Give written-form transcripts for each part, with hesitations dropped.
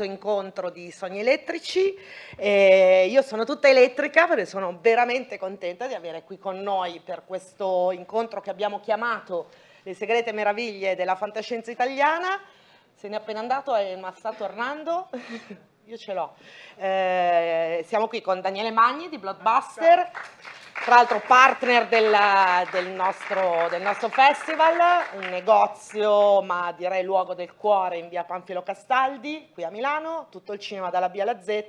Incontro di Sogni Elettrici. Io sono tutta elettrica perché sono veramente contenta di avere qui con noi per questo incontro che abbiamo chiamato Le segrete meraviglie della fantascienza italiana. Se n'è appena andato, ma sta tornando. Io ce l'ho. Siamo qui con Daniele Magni di Bloodbuster, tra l'altro partner del nostro festival, un negozio, ma direi luogo del cuore in via Panfilo Castaldi, qui a Milano, tutto il cinema dalla B alla Z,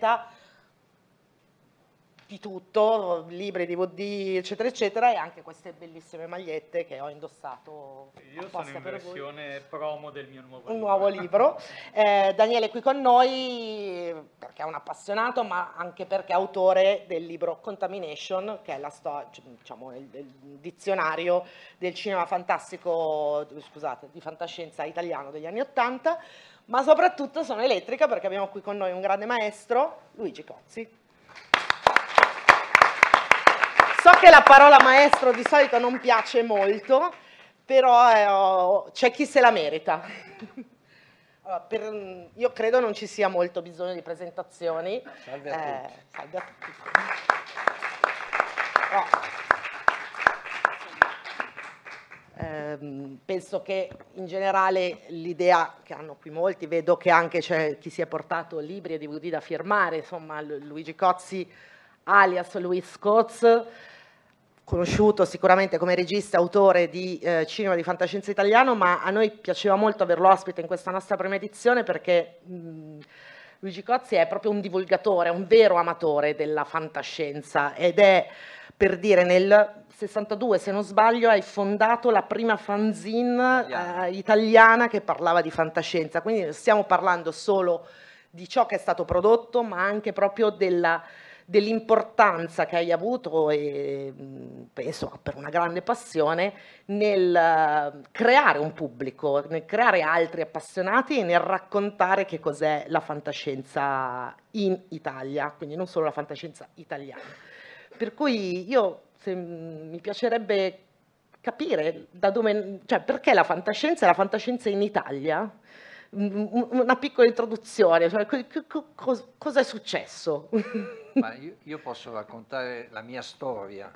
di tutto, libri, DVD, eccetera, eccetera, e anche queste bellissime magliette che ho indossato. Io sono in versione promo del mio nuovo libro. Daniele è qui con noi perché è un appassionato, ma anche perché è autore del libro Contamination, che è il dizionario del cinema fantastico, scusate, di fantascienza italiano degli anni '80, ma soprattutto sono elettrica perché abbiamo qui con noi un grande maestro, Luigi Cozzi. So che la parola maestro di solito non piace molto, però c'è chi se la merita. Allora, io credo non ci sia molto bisogno di presentazioni. Salve a tutti. Salve a tutti. Penso che in generale l'idea che hanno qui molti, vedo che anche c'è chi si è portato libri e DVD da firmare, insomma Luigi Cozzi, alias Luis Coz, conosciuto sicuramente come regista, autore di cinema di fantascienza italiano, ma a noi piaceva molto averlo ospite in questa nostra prima edizione perché Luigi Cozzi è proprio un divulgatore, un vero amatore della fantascienza ed è, per dire, nel 62, se non sbaglio, hai fondato la prima fanzine italiana che parlava di fantascienza, quindi stiamo parlando solo di ciò che è stato prodotto, ma anche proprio dell'importanza che hai avuto, e penso per una grande passione, nel creare un pubblico, nel creare altri appassionati e nel raccontare che cos'è la fantascienza in Italia, quindi non solo la fantascienza italiana. Per cui mi piacerebbe capire da dove, cioè perché la fantascienza in Italia. Una piccola introduzione, cioè, cosa è successo? Ma io posso raccontare la mia storia,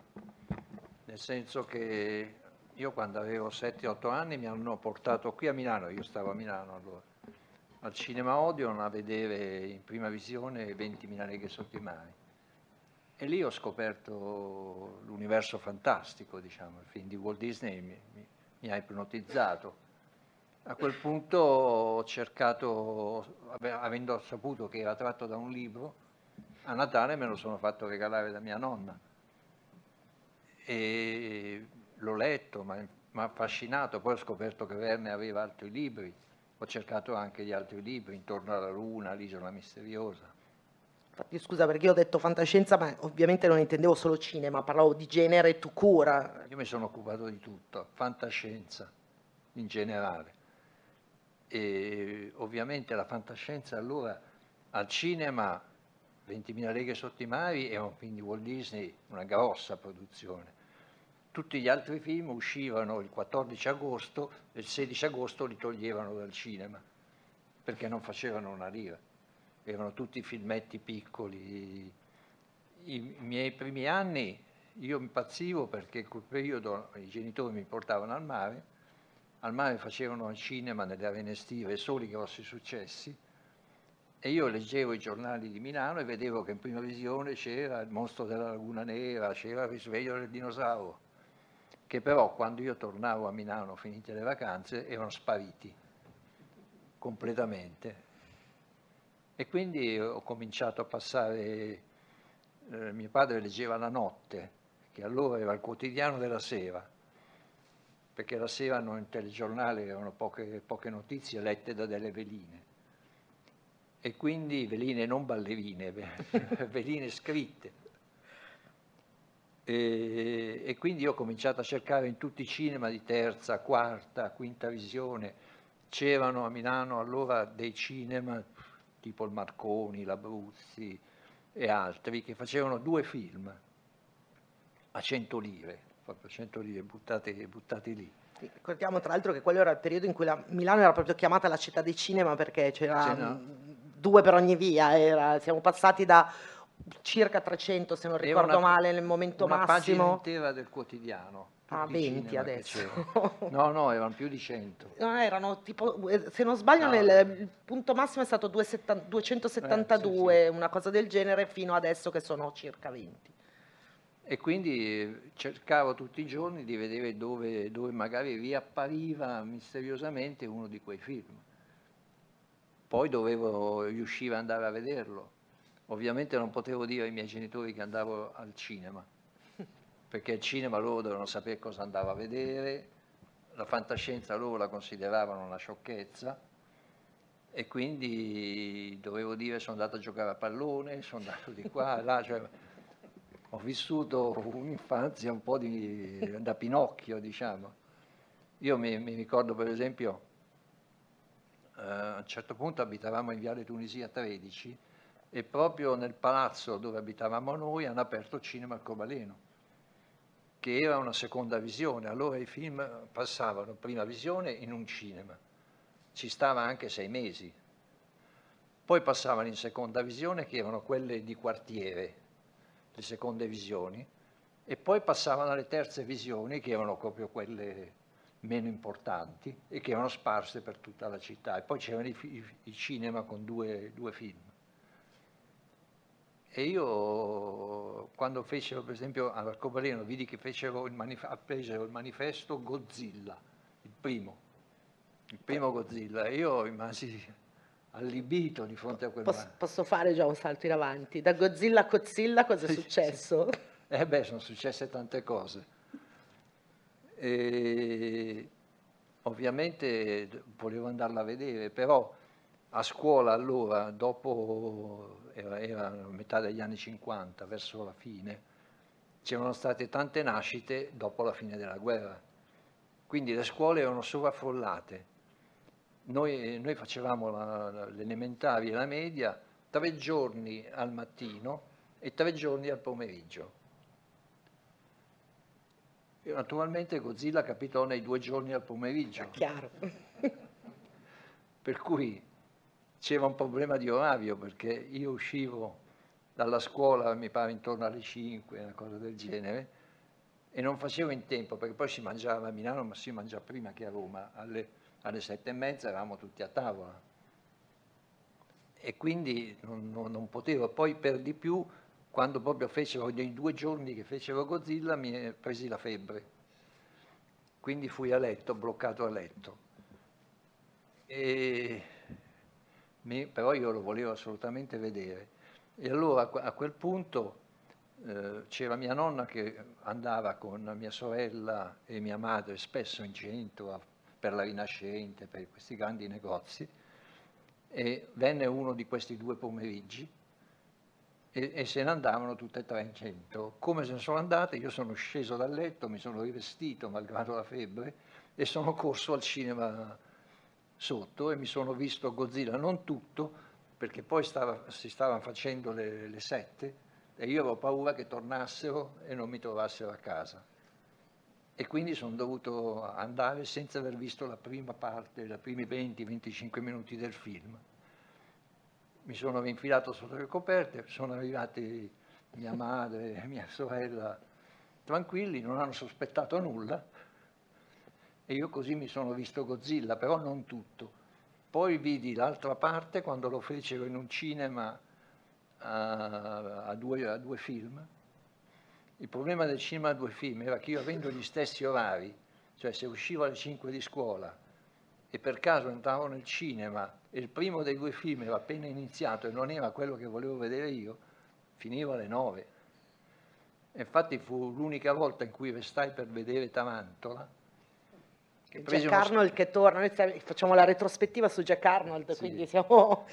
nel senso che io quando avevo 7-8 anni mi hanno portato qui a Milano, io stavo a Milano allora, al cinema Odeon a vedere in prima visione 20.000 leghe sotto i mari, e lì ho scoperto l'universo fantastico, diciamo, il film di Walt Disney mi ha ipnotizzato. A quel punto ho cercato, avendo saputo che era tratto da un libro, a Natale me lo sono fatto regalare da mia nonna e l'ho letto, mi ha affascinato, poi ho scoperto che Verne aveva altri libri, ho cercato anche gli altri libri, Intorno alla Luna, L'Isola Misteriosa. Infatti, scusa perché io ho detto fantascienza, ma ovviamente non intendevo solo cinema, parlavo di genere tout court. Io mi sono occupato di tutto, fantascienza in generale. e ovviamente la fantascienza allora al cinema, 20.000 leghe sotto i mari era un film di Walt Disney, una grossa produzione. Tutti gli altri film uscivano il 14 agosto e il 16 agosto li toglievano dal cinema perché non facevano una lira, erano tutti filmetti piccoli. I miei primi anni io impazzivo perché in quel periodo i genitori mi portavano al mare facevano al cinema nelle arene estive solo i grossi successi e io leggevo i giornali di Milano e vedevo che in prima visione c'era il mostro della Laguna Nera, c'era il risveglio del dinosauro, che però quando io tornavo a Milano finite le vacanze erano spariti completamente e quindi ho cominciato a passare, mio padre leggeva La Notte, che allora era il quotidiano della sera, perché la sera nel telegiornale erano poche notizie lette da delle veline, e quindi veline non ballerine, veline scritte. E quindi ho cominciato a cercare in tutti i cinema di terza, quarta, quinta visione, c'erano a Milano allora dei cinema tipo il Marconi, l'Abruzzi e altri che facevano due film a 100 lire. Proprio 100 lire buttati lì. Ricordiamo tra l'altro che quello era il periodo in cui Milano era proprio chiamata la città dei cinema perché c'era due per ogni via, siamo passati da circa 300 se non ricordo male nel momento massimo. Una pagina intera del quotidiano. Ah, 20 adesso. No, erano più di 100. No, erano tipo, se non sbaglio, il punto massimo è stato 272, sì. Una cosa del genere, fino adesso che sono circa 20. E quindi cercavo tutti i giorni di vedere dove magari riappariva misteriosamente uno di quei film. Poi dovevo riuscire ad andare a vederlo. Ovviamente non potevo dire ai miei genitori che andavo al cinema, perché al cinema loro dovevano sapere cosa andavo a vedere, la fantascienza loro la consideravano una sciocchezza e quindi dovevo dire sono andato a giocare a pallone, sono andato di qua, là, cioè... Ho vissuto un'infanzia un po' da Pinocchio, diciamo. Io mi ricordo, per esempio, a un certo punto abitavamo in Viale Tunisia 13 e proprio nel palazzo dove abitavamo noi hanno aperto il cinema Arcobaleno, che era una seconda visione. Allora i film passavano prima visione in un cinema, ci stava anche 6 mesi. Poi passavano in seconda visione, che erano quelle di quartiere, le seconde visioni, e poi passavano alle terze visioni, che erano proprio quelle meno importanti e che erano sparse per tutta la città, e poi c'erano i cinema con due film. E io quando fecero, per esempio, all'Arcobaleno vidi che presero il manifesto Godzilla, il primo Godzilla, e io rimasi allibito di fronte a quel... Posso fare già un salto in avanti? Da Godzilla a Cozzilla cosa è successo? Beh, sono successe tante cose. E ovviamente volevo andarla a vedere, però a scuola allora, dopo era metà degli anni 50, verso la fine, c'erano state tante nascite dopo la fine della guerra, quindi le scuole erano sovraffollate. Noi facevamo l'elementare e la media 3 giorni al mattino e 3 giorni al pomeriggio. E naturalmente Godzilla capitò nei 2 giorni al pomeriggio. È chiaro. Per cui c'era un problema di orario, perché io uscivo dalla scuola, mi pare, intorno alle 5, una cosa del genere, e non facevo in tempo, perché poi si mangiava a Milano, ma si mangia prima che a Roma, alle 7:30 eravamo tutti a tavola e quindi non potevo. Poi per di più, quando proprio fecero dei 2 giorni che fecero Godzilla, mi presi la febbre, quindi fui a letto, bloccato a letto, però io lo volevo assolutamente vedere. E allora a quel punto c'era mia nonna che andava con mia sorella e mia madre spesso in centro per la Rinascente, per questi grandi negozi, e venne uno di questi 2 pomeriggi e se ne andavano tutte e 3 in centro. Come se ne sono andate, io sono sceso dal letto, mi sono rivestito malgrado la febbre e sono corso al cinema sotto e mi sono visto Godzilla, non tutto, perché poi si stavano facendo le 7 e io avevo paura che tornassero e non mi trovassero a casa. E quindi sono dovuto andare senza aver visto la prima parte, i primi 20-25 minuti del film. Mi sono rinfilato sotto le coperte, sono arrivati mia madre e mia sorella tranquilli, non hanno sospettato nulla e io così mi sono visto Godzilla, però non tutto. Poi vidi l'altra parte quando lo fecero in un cinema a due film. Il problema del cinema a due film era che io, avendo gli stessi orari, cioè se uscivo alle 5 di scuola e per caso entravo nel cinema e il primo dei due film era appena iniziato e non era quello che volevo vedere io, finivo alle 9. Infatti fu l'unica volta in cui restai per vedere Tarantola. Jack Arnold che torna, noi facciamo la retrospettiva su Jack Arnold, sì, quindi siamo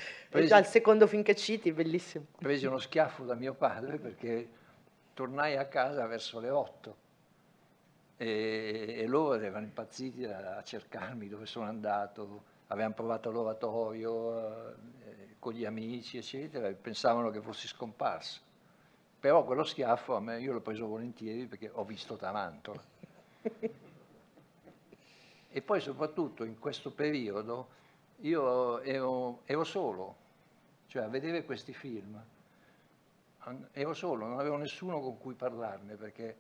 già al secondo film che citi, bellissimo. Presi uno schiaffo da mio padre perché tornai a casa verso le 8 e loro erano impazziti a cercarmi dove sono andato, avevano provato l'oratorio con gli amici eccetera e pensavano che fossi scomparso, però quello schiaffo a me, io l'ho preso volentieri perché ho visto Tarantola. E poi soprattutto in questo periodo io ero solo, cioè a vedere questi film. Ero solo, non avevo nessuno con cui parlarne, perché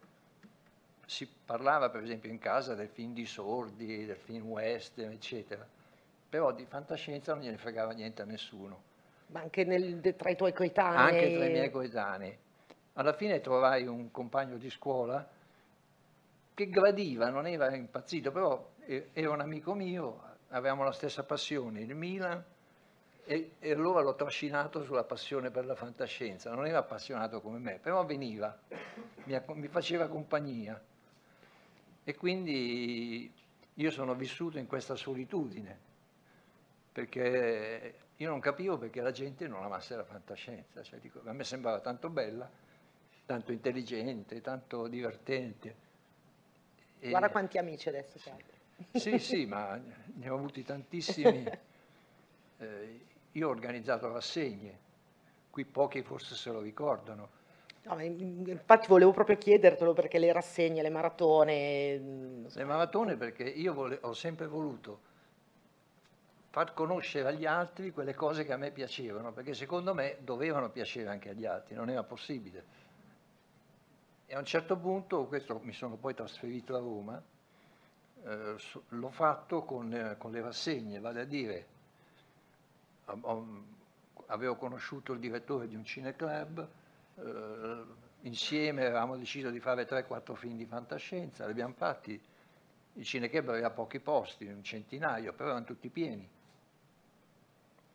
si parlava per esempio in casa del film di sordi, del film western, eccetera, però di fantascienza non gliene fregava niente a nessuno. Ma anche tra i tuoi coetanei? Anche tra i miei coetanei. Alla fine trovai un compagno di scuola che gradiva, non era impazzito, però era un amico mio, avevamo la stessa passione, il Milan, e allora l'ho trascinato sulla passione per la fantascienza. Non era appassionato come me, però veniva, mi faceva compagnia, e quindi io sono vissuto in questa solitudine, perché io non capivo perché la gente non amasse la fantascienza, cioè, dico, a me sembrava tanto bella, tanto intelligente, tanto divertente. Guarda quanti amici adesso c'è. Sì, sì, ma ne ho avuti tantissimi. Io ho organizzato rassegne, qui pochi forse se lo ricordano. No, infatti volevo proprio chiedertelo, perché le rassegne, le maratone... Le maratone, perché io ho sempre voluto far conoscere agli altri quelle cose che a me piacevano, perché secondo me dovevano piacere anche agli altri, non era possibile. E a un certo punto, questo mi sono poi trasferito a Roma, l'ho fatto con le rassegne, vale a dire... Avevo conosciuto il direttore di un cineclub, insieme avevamo deciso di fare 3-4 film di fantascienza, li abbiamo fatti. Il cineclub aveva pochi posti, un centinaio, però erano tutti pieni.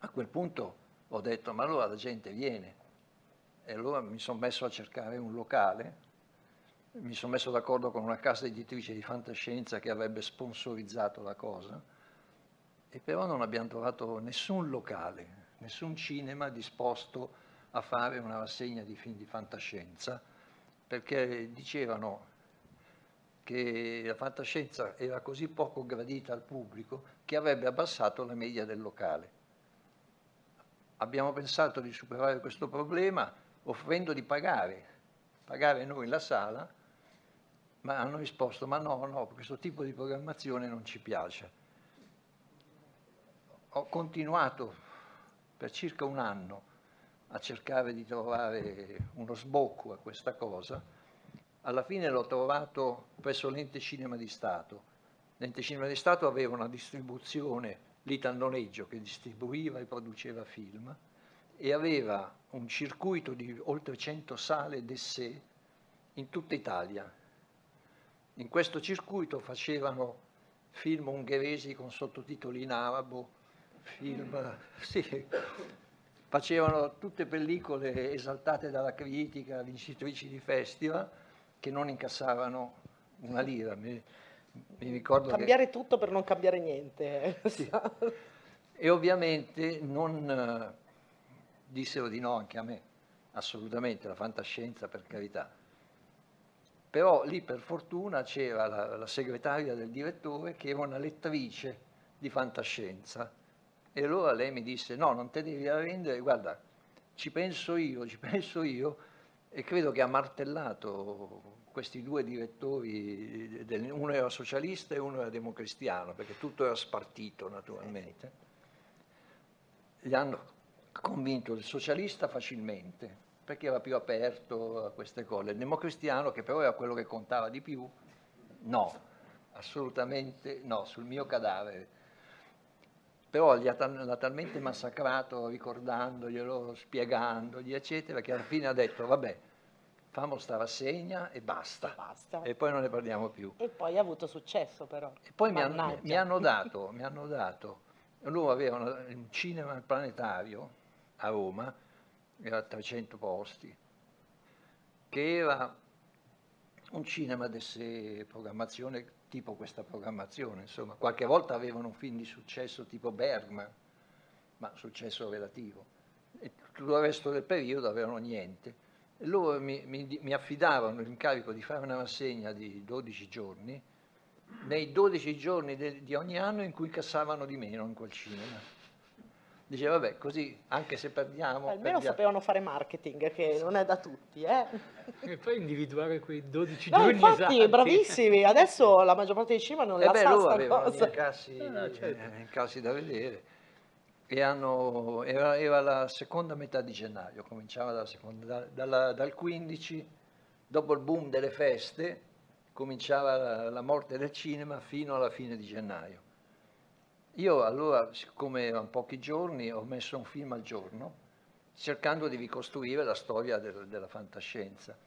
A quel punto ho detto, ma allora la gente viene, e allora mi sono messo a cercare un locale, mi sono messo d'accordo con una casa editrice di fantascienza che avrebbe sponsorizzato la cosa. E però non abbiamo trovato nessun locale, nessun cinema disposto a fare una rassegna di film di fantascienza, perché dicevano che la fantascienza era così poco gradita al pubblico che avrebbe abbassato la media del locale. Abbiamo pensato di superare questo problema offrendo di pagare noi la sala, ma hanno risposto, ma no, questo tipo di programmazione non ci piace. Ho continuato per circa un anno a cercare di trovare uno sbocco a questa cosa. Alla fine l'ho trovato presso l'Ente Cinema di Stato. L'Ente Cinema di Stato aveva una distribuzione lì Tandoneggio che distribuiva e produceva film, e aveva un circuito di oltre 100 sale d'essai in tutta Italia. In questo circuito facevano film ungheresi con sottotitoli in arabo, film, sì, facevano tutte pellicole esaltate dalla critica, vincitrici di festival, che non incassavano una lira. Mi ricordo cambiare che... tutto per non cambiare niente. Sì. E ovviamente non dissero di no anche a me, assolutamente, la fantascienza per carità. Però lì per fortuna c'era la segretaria del direttore che era una lettrice di fantascienza. E allora lei mi disse, no, non te devi arrendere, guarda, ci penso io, e credo che ha martellato questi due direttori, uno era socialista e uno era democristiano, perché tutto era spartito naturalmente. Gli hanno convinto il socialista facilmente, perché era più aperto a queste cose, il democristiano, che però era quello che contava di più, no, assolutamente no, sul mio cadavere. Però l'ha talmente massacrato ricordandoglielo, spiegandogli, eccetera, che alla fine ha detto, vabbè, famo sta rassegna e basta, e poi non ne parliamo più. E poi ha avuto successo però. E poi mi hanno dato, loro avevano un cinema planetario a Roma, era a 300 posti, che era un cinema di programmazione, tipo questa programmazione, insomma, qualche volta avevano un film di successo tipo Bergman, ma successo relativo, e tutto il resto del periodo avevano niente. E loro mi affidavano l'incarico di fare una rassegna di 12 giorni, nei 12 giorni di ogni anno in cui cassavano di meno in quel cinema. Diceva, vabbè, così, anche se perdiamo... Almeno sapevano fare marketing, che non è da tutti, eh? E poi individuare quei 12 giorni infatti, esatti. Bravissimi, adesso la maggior parte dei cinema non la sa sta cosa. Incassi da vedere. E era la seconda metà di gennaio, cominciava dal 15, dopo il boom delle feste, cominciava la morte del cinema fino alla fine di gennaio. Io allora, siccome erano pochi giorni, ho messo un film al giorno, cercando di ricostruire la storia della fantascienza.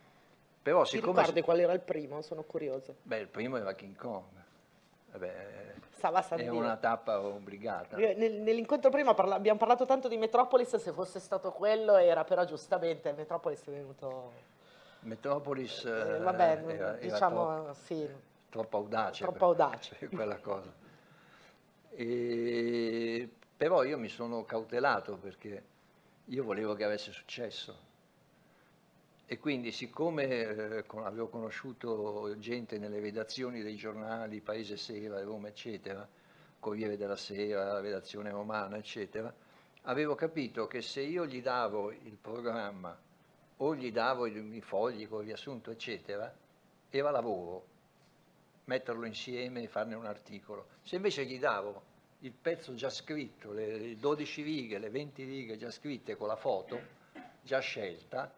Però, siccome... Ti ricordi qual era il primo? Sono curioso. Beh, il primo era King Kong. Vabbè, è una tappa obbligata. Nell'incontro prima abbiamo parlato tanto di Metropolis, se fosse stato quello era, però giustamente Metropolis è venuto... Metropolis vabbè, era diciamo, troppo, sì, troppo audace. Troppo audace. Per quella cosa. Però io mi sono cautelato perché io volevo che avesse successo, e quindi siccome avevo conosciuto gente nelle redazioni dei giornali Paese Sera, Roma eccetera, Corriere della Sera, Redazione Romana eccetera, avevo capito che se io gli davo il programma o gli davo i fogli con il riassunto eccetera, era lavoro metterlo insieme e farne un articolo. Se invece gli davo il pezzo già scritto, le 12 righe, le 20 righe già scritte con la foto, già scelta,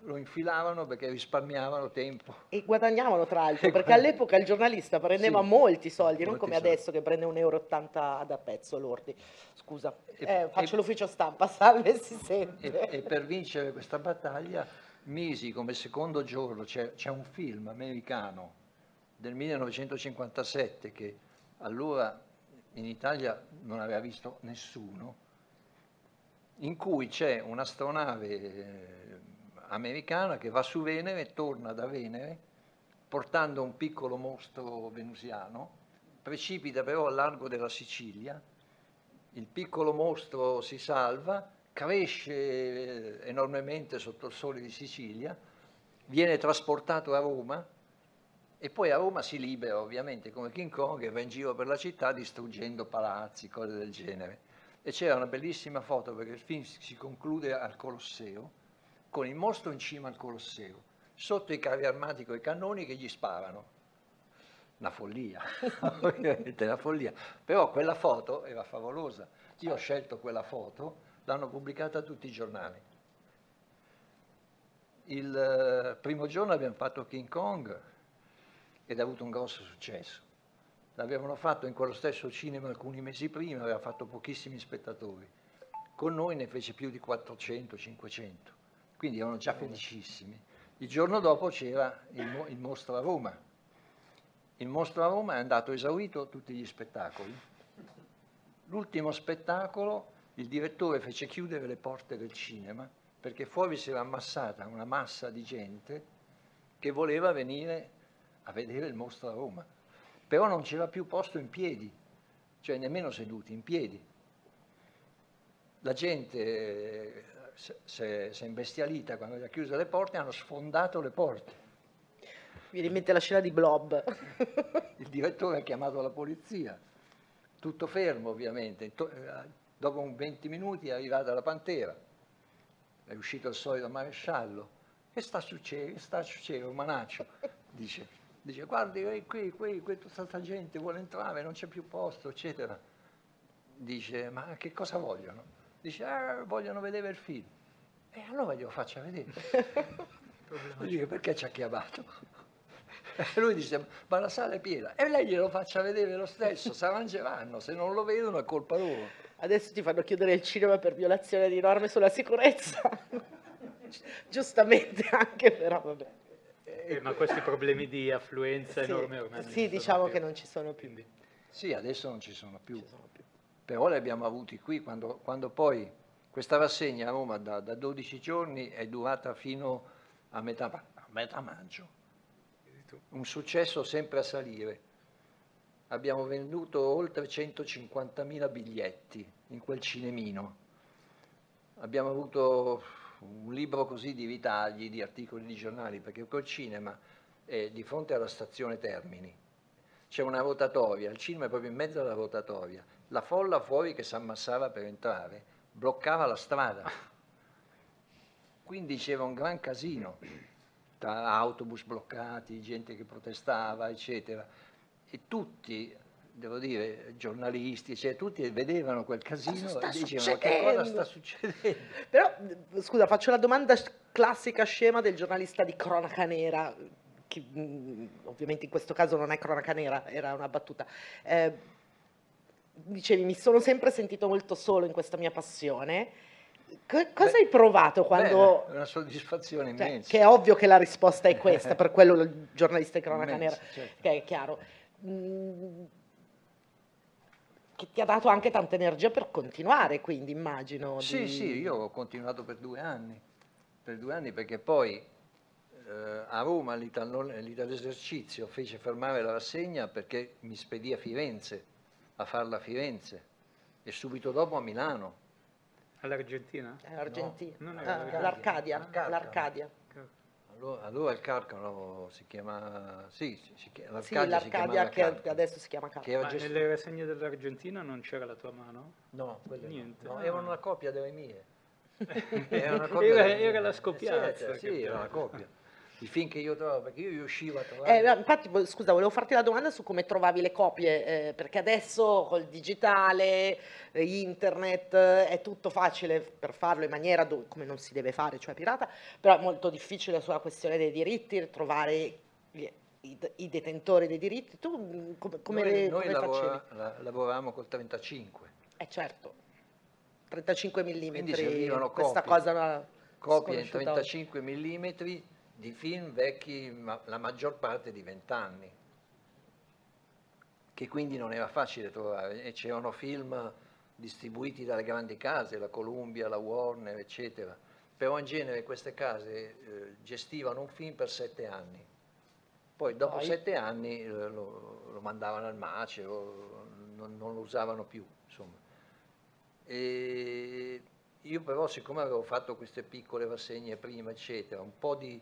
lo infilavano perché risparmiavano tempo. E guadagnavano tra l'altro, perché all'epoca il giornalista prendeva sì, molti soldi, non come adesso che prende 1,80 € da pezzo lordi. Scusa, faccio l'ufficio stampa, salve, si sente. E per vincere questa battaglia misi come secondo giorno, c'è un film americano del 1957 che allora in Italia non aveva visto nessuno, in cui c'è un'astronave americana che va su Venere e torna da Venere portando un piccolo mostro venusiano, precipita però al largo della Sicilia, il piccolo mostro si salva, cresce enormemente sotto il sole di Sicilia, viene trasportato a Roma, e poi a Roma si libera ovviamente come King Kong e va in giro per la città distruggendo palazzi, cose del genere. E c'era una bellissima foto perché il film si conclude al Colosseo, con il mostro in cima al Colosseo, sotto i carri armati con i cannoni che gli sparano. Una follia, ovviamente una follia. Però quella foto era favolosa. Io ho scelto quella foto, l'hanno pubblicata tutti i giornali. Il primo giorno abbiamo fatto King Kong, ed ha avuto un grosso successo. L'avevano fatto in quello stesso cinema alcuni mesi prima, aveva fatto pochissimi spettatori. Con noi ne fece più di 400-500, quindi erano già felicissimi. Il giorno dopo c'era il Mostra a Roma. Il Mostra a Roma è andato esaurito tutti gli spettacoli. L'ultimo spettacolo il direttore fece chiudere le porte del cinema perché fuori si era ammassata una massa di gente che voleva venire a vedere il mostro a Roma, però non c'era più posto in piedi, cioè nemmeno seduti, in piedi. La gente si è imbestialita quando gli ha chiuso le porte, hanno sfondato le porte. Mi viene in mente la scena di Blob. Il direttore ha chiamato la polizia, tutto fermo ovviamente, dopo un 20 minuti è arrivata la Pantera, è uscito il solito maresciallo, che sta succedendo, Manaccio, dice guardi qui tutta questa gente vuole entrare, non c'è più posto, eccetera. Dice ma che cosa vogliono? Dice vogliono vedere il film. E allora glielo faccia vedere. Dice perché ci ha chiamato? E lui dice ma la sala è piena, e lei glielo faccia vedere lo stesso, si arrangeranno, se non lo vedono è colpa loro. Adesso ti fanno chiudere il cinema per violazione di norme sulla sicurezza. Giustamente anche, però vabbè. Ma questi problemi di affluenza enorme ormai. Sì, diciamo che non ci sono più. Sì, adesso non ci sono più. Però li abbiamo avuti qui, quando poi questa rassegna a Roma da 12 giorni è durata fino a metà maggio. Un successo sempre a salire. Abbiamo venduto oltre 150.000 biglietti in quel cinemino. Abbiamo avuto un libro così di ritagli, di articoli di giornali, perché col cinema è di fronte alla stazione Termini. C'è una rotatoria, il cinema è proprio in mezzo alla rotatoria. La folla fuori che si ammassava per entrare, bloccava la strada. Quindi c'era un gran casino, tra autobus bloccati, gente che protestava, eccetera. E tutti, devo dire, giornalisti, cioè, tutti vedevano quel casino e dicevano che cosa sta succedendo. Però, scusa, faccio la domanda classica scema del giornalista di cronaca nera, che ovviamente in questo caso non è cronaca nera, era una battuta. Dicevi, mi sono sempre sentito molto solo in questa mia passione. Cosa hai provato quando... Beh, una soddisfazione immensa. Che è ovvio che la risposta è questa, per quello il giornalista di cronaca nera, certo. Che è chiaro. Che ti ha dato anche tanta energia per continuare, quindi immagino. Sì, sì, io ho continuato per 2 anni. Per 2 anni perché poi a Roma l'Ital'esercizio fece fermare la rassegna perché mi spedì a Firenze, a farla a Firenze e subito dopo a Milano. All'Argentina? All'Argentina, no, l'Arcadia. Allora il carco no, si chiama... Sì, l'Arcadia che adesso si chiama carco. Ma nelle rassegne dell'Argentina non c'era la tua mano? No, niente. No, era una copia delle mie. Era la scopiazza. Sì, era una copia. I film che io trovo, perché io riuscivo a trovare... infatti, scusa, volevo farti la domanda su come trovavi le copie, perché adesso col digitale, internet, è tutto facile per farlo in maniera come non si deve fare, cioè pirata, però è molto difficile sulla questione dei diritti, trovare i detentori dei diritti. Tu come facevi? Lavoravamo col 35. Certo, 35 mm, questa cosa... Copie in 35 mm... di film vecchi, ma la maggior parte di 20 anni, che quindi non era facile trovare, e c'erano film distribuiti dalle grandi case, la Columbia, la Warner, eccetera, però in genere queste case gestivano un film per 7 anni, poi dopo 7 anni lo mandavano al macero, non lo usavano più, insomma. E io però, siccome avevo fatto queste piccole rassegne prima, eccetera, un po' di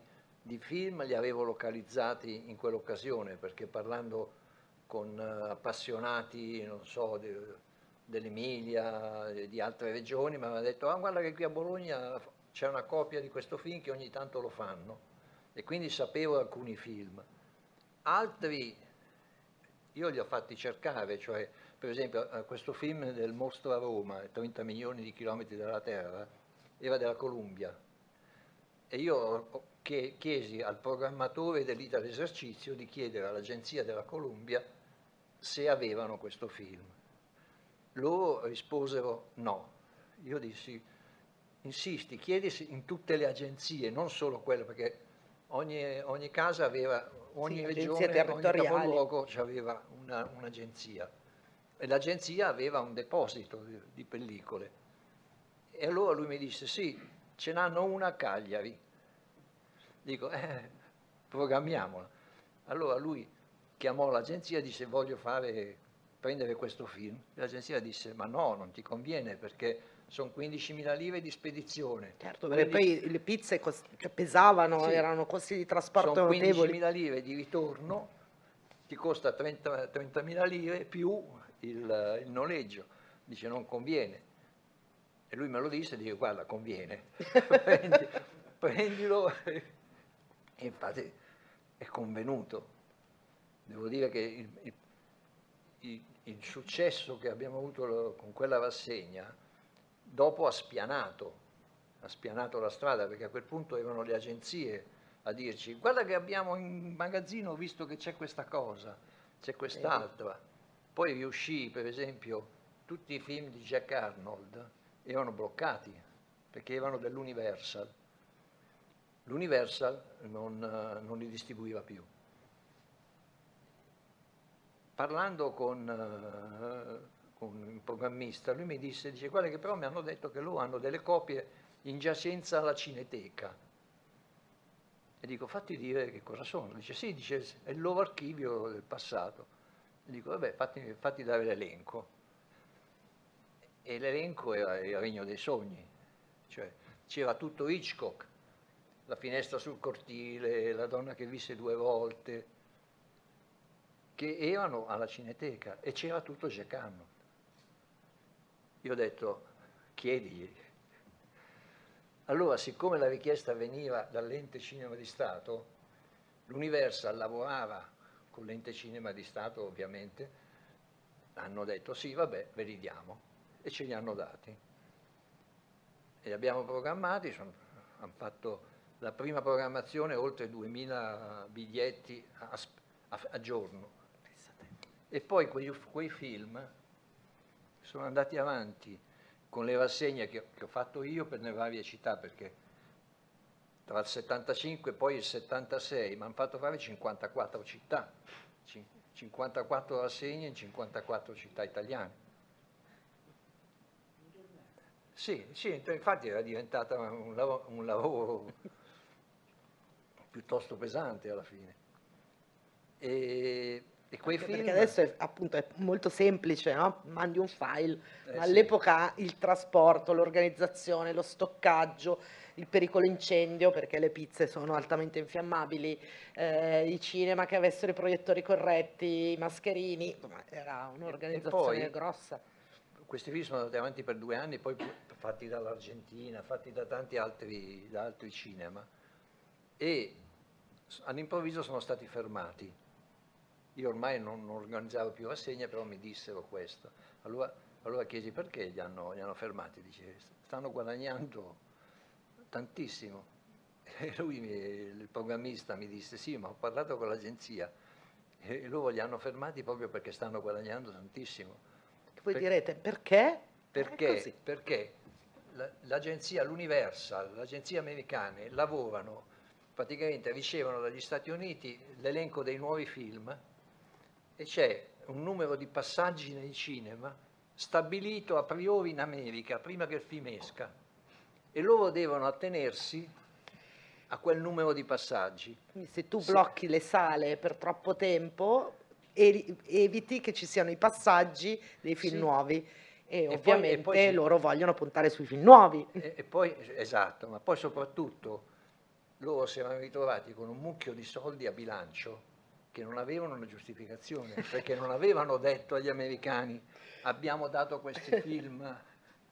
film li avevo localizzati in quell'occasione, perché parlando con appassionati, non so, dell'Emilia, di altre regioni, mi hanno detto guarda che qui a Bologna c'è una copia di questo film che ogni tanto lo fanno, e quindi sapevo alcuni film. Altri io li ho fatti cercare, cioè per esempio questo film del Mostro a Roma, 30 milioni di chilometri dalla Terra, era della Columbia, e io chiesi al programmatore dell'Ital'esercizio di chiedere all'agenzia della Columbia se avevano questo film. Loro risposero no. Io dissi, insisti, chiedi in tutte le agenzie, non solo quella, perché ogni casa aveva, ogni regione, ogni capoluogo aveva un'agenzia, e l'agenzia aveva un deposito di pellicole. E allora lui mi disse sì, ce n'hanno una a Cagliari. Dico, programmiamola. Allora lui chiamò l'agenzia e disse voglio prendere questo film. L'agenzia disse ma no, non ti conviene perché sono 15.000 lire di spedizione. Certo, perché poi le pizze pesavano, sì, erano costi di trasporto notevoli. 15.000 lire di ritorno, ti costa 30.000 lire più il noleggio, dice non conviene, e lui me lo disse, dice guarda conviene, prendilo, e infatti è convenuto. Devo dire che il successo che abbiamo avuto con quella rassegna dopo ha spianato la strada, perché a quel punto erano le agenzie a dirci guarda che abbiamo in magazzino visto che c'è questa cosa, c'è quest'altra. Poi riuscì, per esempio, tutti i film di Jack Arnold erano bloccati perché erano dell'Universal. L'Universal non li distribuiva più. Parlando con un programmista, lui mi disse, dice guarda che però mi hanno detto che loro hanno delle copie in giacenza alla Cineteca. E dico, fatti dire che cosa sono. Dice, sì, dice, è il loro archivio del passato. E dico, vabbè, fatti dare l'elenco. E l'elenco era il Regno dei Sogni. Cioè, c'era tutto Hitchcock, La finestra sul cortile, La donna che visse due volte, che erano alla Cineteca, e c'era tutto Jack Arnold. Io ho detto, chiedigli. Allora, siccome la richiesta veniva dall'ente cinema di Stato, l'Universal lavorava con l'ente cinema di Stato ovviamente, hanno detto sì, vabbè, ve li diamo, e ce li hanno dati. E li abbiamo programmati, hanno fatto la prima programmazione, oltre 2000 biglietti a giorno. E poi quei film sono andati avanti con le rassegne che ho fatto io per le varie città, perché tra il 75 e poi il 76 mi hanno fatto fare 54 città, 54 rassegne in 54 città italiane. Sì, infatti era diventata un lavoro piuttosto pesante alla fine. E quei film... Perché adesso è, appunto, è molto semplice, no? Mandi un file, ma all'epoca sì. Il trasporto, l'organizzazione, lo stoccaggio, il pericolo incendio, perché le pizze sono altamente infiammabili, i cinema che avessero i proiettori corretti, i mascherini, era un'organizzazione grossa. Questi film sono andati avanti per 2 anni, poi fatti dall'Argentina, fatti da tanti altri cinema, e all'improvviso sono stati fermati. Io ormai non organizzavo più rassegne, però mi dissero questo. Allora chiesi perché li hanno fermati. Dice, stanno guadagnando tantissimo. E lui, il programmista, mi disse, sì, ma ho parlato con l'agenzia e loro li hanno fermati proprio perché stanno guadagnando tantissimo. E voi direte, perché? Perché l'agenzia, l'Universal, l'agenzia americana, lavorano, praticamente ricevono dagli Stati Uniti l'elenco dei nuovi film, e c'è un numero di passaggi nei cinema stabilito a priori in America, prima che il film esca, e loro devono attenersi a quel numero di passaggi. Quindi se tu blocchi le sale per troppo tempo, eviti che ci siano i passaggi dei film nuovi, e ovviamente poi loro vogliono puntare sui film nuovi. Ma poi soprattutto loro si erano ritrovati con un mucchio di soldi a bilancio, che non avevano una giustificazione, perché non avevano detto agli americani abbiamo dato questi film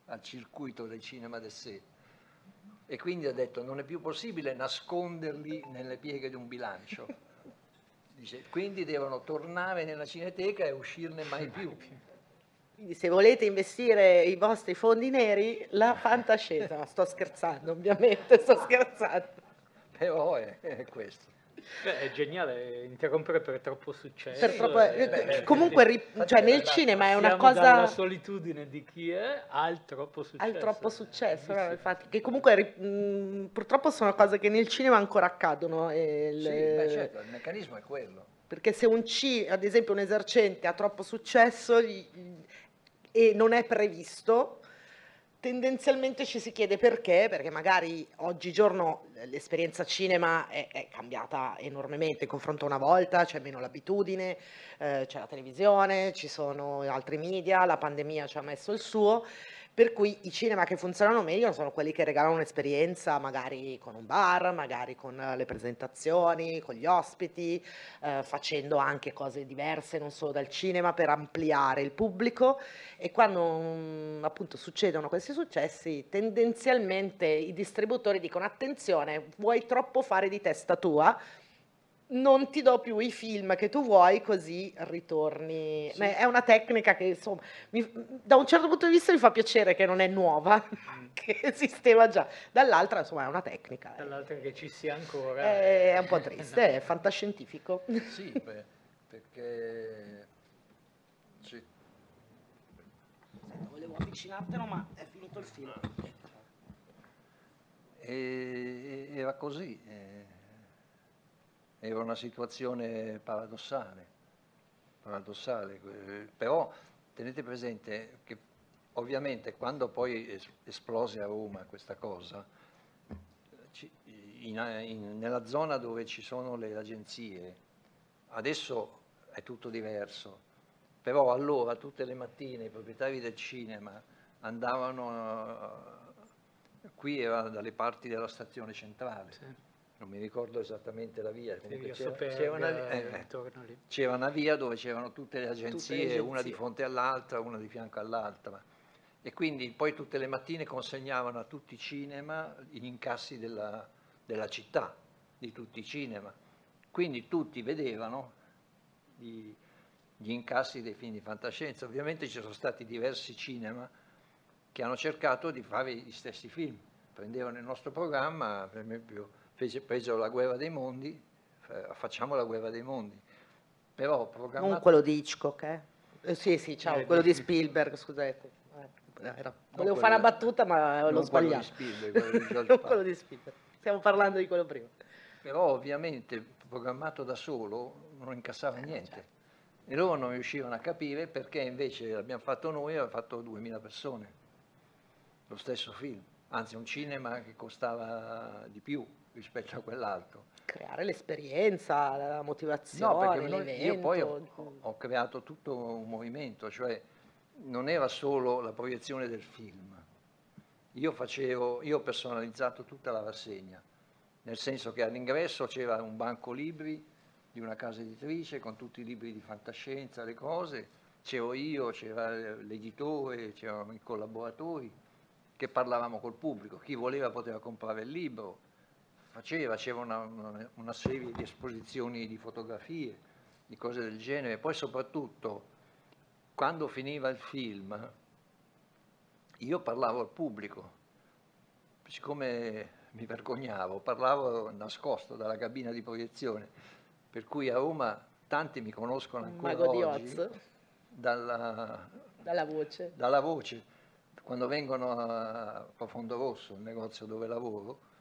al circuito del cinema d'essere, e quindi ha detto non è più possibile nasconderli nelle pieghe di un bilancio. Dice, quindi devono tornare nella Cineteca e uscirne mai più. Quindi se volete investire i vostri fondi neri, la fantascienza, sto scherzando ovviamente, sto scherzando. Però è questo. Beh, è geniale interrompere per troppo successo. Comunque, nel cinema è una cosa. La solitudine di chi è al troppo successo. Al troppo successo, no, infatti, che comunque purtroppo sono cose che nel cinema ancora accadono. Certo, il meccanismo è quello. Perché se ad esempio, un esercente ha troppo successo e non è previsto, tendenzialmente ci si chiede perché, perché magari oggigiorno l'esperienza cinema è cambiata enormemente in confronto a una volta, c'è meno l'abitudine, c'è la televisione, ci sono altri media, la pandemia ci ha messo il suo, Per cui i cinema che funzionano meglio sono quelli che regalano un'esperienza magari con un bar, magari con le presentazioni, con gli ospiti, facendo anche cose diverse non solo dal cinema per ampliare il pubblico, e quando appunto succedono questi successi tendenzialmente i distributori dicono attenzione, vuoi troppo fare di testa tua? Non ti do più i film che tu vuoi, così ritorni. Sì. Beh, è una tecnica che insomma da un certo punto di vista mi fa piacere che non è nuova, che esisteva già, dall'altra insomma è una tecnica. Dall'altra che ci sia ancora. È un po' triste, è fantascientifico. Sì, beh, perché volevo avvicinartelo ma è finito il film. Era così. Era una situazione paradossale, però tenete presente che ovviamente quando poi esplose a Roma questa cosa, nella zona dove ci sono le agenzie, adesso è tutto diverso, però allora tutte le mattine i proprietari del cinema andavano, qui era dalle parti della stazione centrale, sì. Non mi ricordo esattamente la via, c'era una via dove c'erano tutte le agenzie, una di fronte all'altra, una di fianco all'altra, e quindi poi tutte le mattine consegnavano a tutti i cinema gli incassi della città, di tutti i cinema, quindi tutti vedevano gli incassi dei film di fantascienza. Ovviamente ci sono stati diversi cinema che hanno cercato di fare gli stessi film, prendevano il nostro programma, per esempio presero La guerra dei mondi, facciamo La guerra dei mondi, però programmato... Non quello di Hitchcock, sì, sì, ciao, quello di Spielberg, scusate. Volevo fare una battuta, ma l'ho sbagliato. Quello di Spielberg, stiamo parlando di quello prima. Però ovviamente programmato da solo non incassava niente, certo. E loro non riuscivano a capire perché invece l'abbiamo fatto noi, aveva fatto 2000 persone, lo stesso film, anzi un cinema che costava di più rispetto a quell'altro. Creare l'esperienza, la motivazione, no, l'evento. Io poi ho creato tutto un movimento, cioè non era solo la proiezione del film, io ho personalizzato tutta la rassegna, nel senso che all'ingresso c'era un banco libri di una casa editrice con tutti i libri di fantascienza, le cose, c'ero io, c'era l'editore, c'erano i collaboratori, che parlavamo col pubblico, chi voleva poteva comprare il libro, c'era una serie di esposizioni di fotografie, di cose del genere. Poi soprattutto quando finiva il film io parlavo al pubblico, siccome mi vergognavo parlavo nascosto dalla cabina di proiezione, per cui a Roma tanti mi conoscono ancora Mago di Oz oggi dalla voce, quando vengono a Profondo Rosso, il negozio dove lavoro,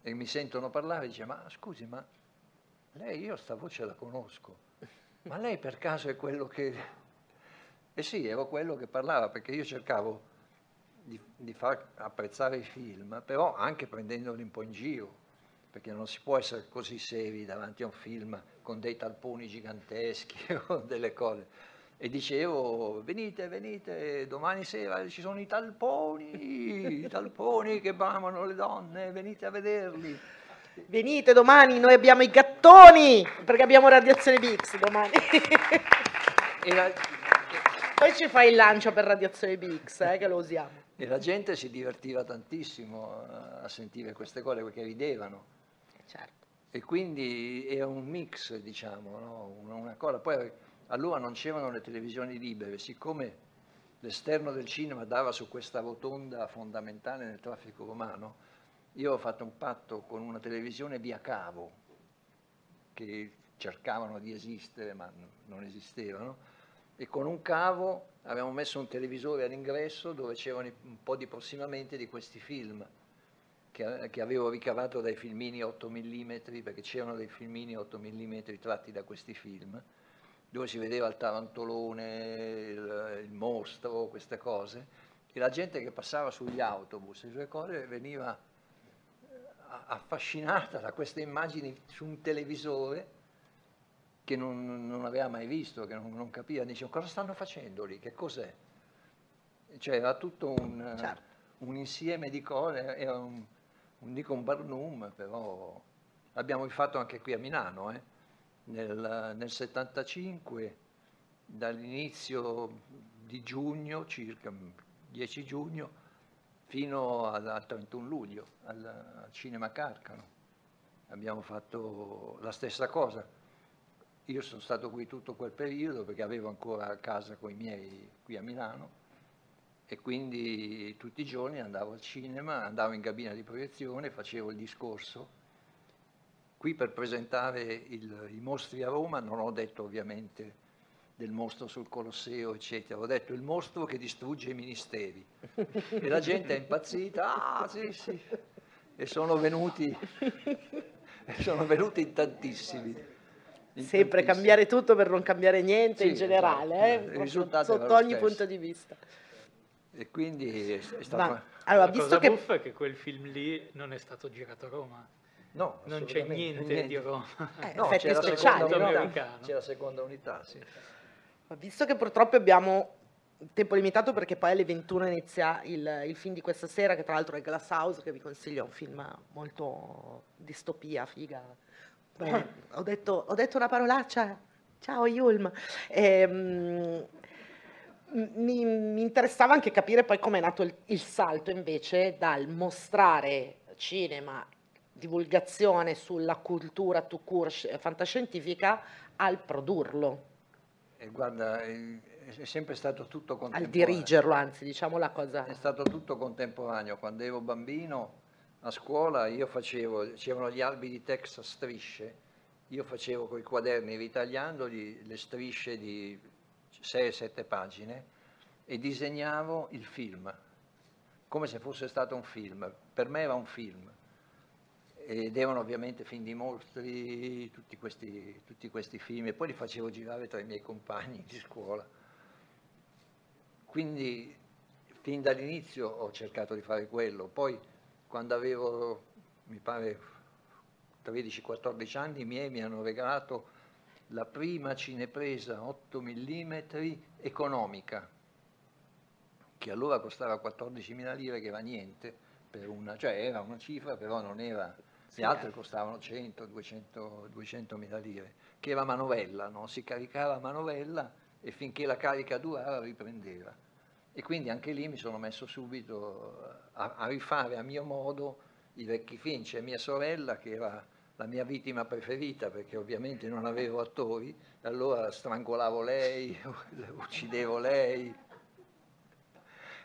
e mi sentono parlare e dice ma scusi, ma lei, io sta voce la conosco, ma lei per caso è quello che... E sì, ero quello che parlava, perché io cercavo di far apprezzare i film, però anche prendendoli un po' in giro, perché non si può essere così seri davanti a un film con dei talponi giganteschi o delle cose. E dicevo venite, domani sera ci sono i talponi che bramano le donne, venite a vederli, venite domani, noi abbiamo i gattoni perché abbiamo Radiazione Bix domani. Poi ci fai il lancio per Radiazione Bix, che lo usiamo. E la gente si divertiva tantissimo a sentire queste cose perché ridevano, certo. E quindi era un mix, diciamo, no? Una cosa. Poi allora non c'erano le televisioni libere, siccome l'esterno del cinema dava su questa rotonda fondamentale nel traffico romano, io ho fatto un patto con una televisione via cavo, che cercavano di esistere ma non esistevano, e con un cavo avevamo messo un televisore all'ingresso dove c'erano un po' di prossimamente di questi film, che avevo ricavato dai filmini 8 mm, perché c'erano dei filmini 8 mm tratti da questi film, dove si vedeva il tarantolone, il mostro, queste cose, e la gente che passava sugli autobus e sulle cose veniva affascinata da queste immagini su un televisore che non aveva mai visto, che non capiva, diceva cosa stanno facendo lì, che cos'è? cioè era tutto un insieme di cose, era un dicon barnum, però l'abbiamo rifatto anche qui a Milano, nel 75, dall'inizio di giugno, circa 10 giugno, fino al 31 luglio, al cinema Carcano. Abbiamo fatto la stessa cosa. Io sono stato qui tutto quel periodo perché avevo ancora casa con i miei qui a Milano e quindi tutti i giorni andavo al cinema, andavo in cabina di proiezione, facevo il discorso. Qui per presentare i mostri a Roma non ho detto ovviamente del mostro sul Colosseo, eccetera, ho detto il mostro che distrugge i ministeri e la gente è impazzita, ah sì sì, e sono venuti in tantissimi. Sempre cambiare tutto per non cambiare niente, sì, in generale, sotto ogni punto di vista. E quindi è stata una cosa buffa che quel film lì non è stato girato a Roma. No, non c'è niente di Roma. No, c'è la seconda unità, sì. Ma visto che purtroppo abbiamo tempo limitato perché poi alle 21 inizia il film di questa sera, che tra l'altro è Glass House, che vi consiglio, è un film molto distopia, figa. Beh, ho detto una parolaccia, ciao Yulm. Mi interessava anche capire poi come è nato il salto invece dal mostrare cinema, divulgazione sulla cultura tout court fantascientifica, al produrlo. Guarda, è sempre stato tutto contemporaneo. Al dirigerlo, anzi, diciamo la cosa. È stato tutto contemporaneo. Quando ero bambino a scuola io facevo, c'erano gli albi di Texas a strisce, io facevo coi quaderni ritagliandoli le strisce di 6-7 pagine e disegnavo il film, come se fosse stato un film. Per me era un film. Ed erano ovviamente film di mostri, tutti questi film, e poi li facevo girare tra i miei compagni di scuola. Quindi fin dall'inizio ho cercato di fare quello. Poi quando avevo, mi pare, 13-14 anni, i miei mi hanno regalato la prima cinepresa 8 mm economica, che allora costava 14.000 lire, che era niente, cioè era una cifra, però non era... Sì, le altre costavano 100, 200, 200.000 lire, che era manovella, no? Si caricava a manovella e finché la carica durava riprendeva. E quindi anche lì mi sono messo subito a rifare a mio modo i vecchi film. C'è mia sorella che era la mia vittima preferita perché ovviamente non avevo attori, allora strangolavo lei, uccidevo lei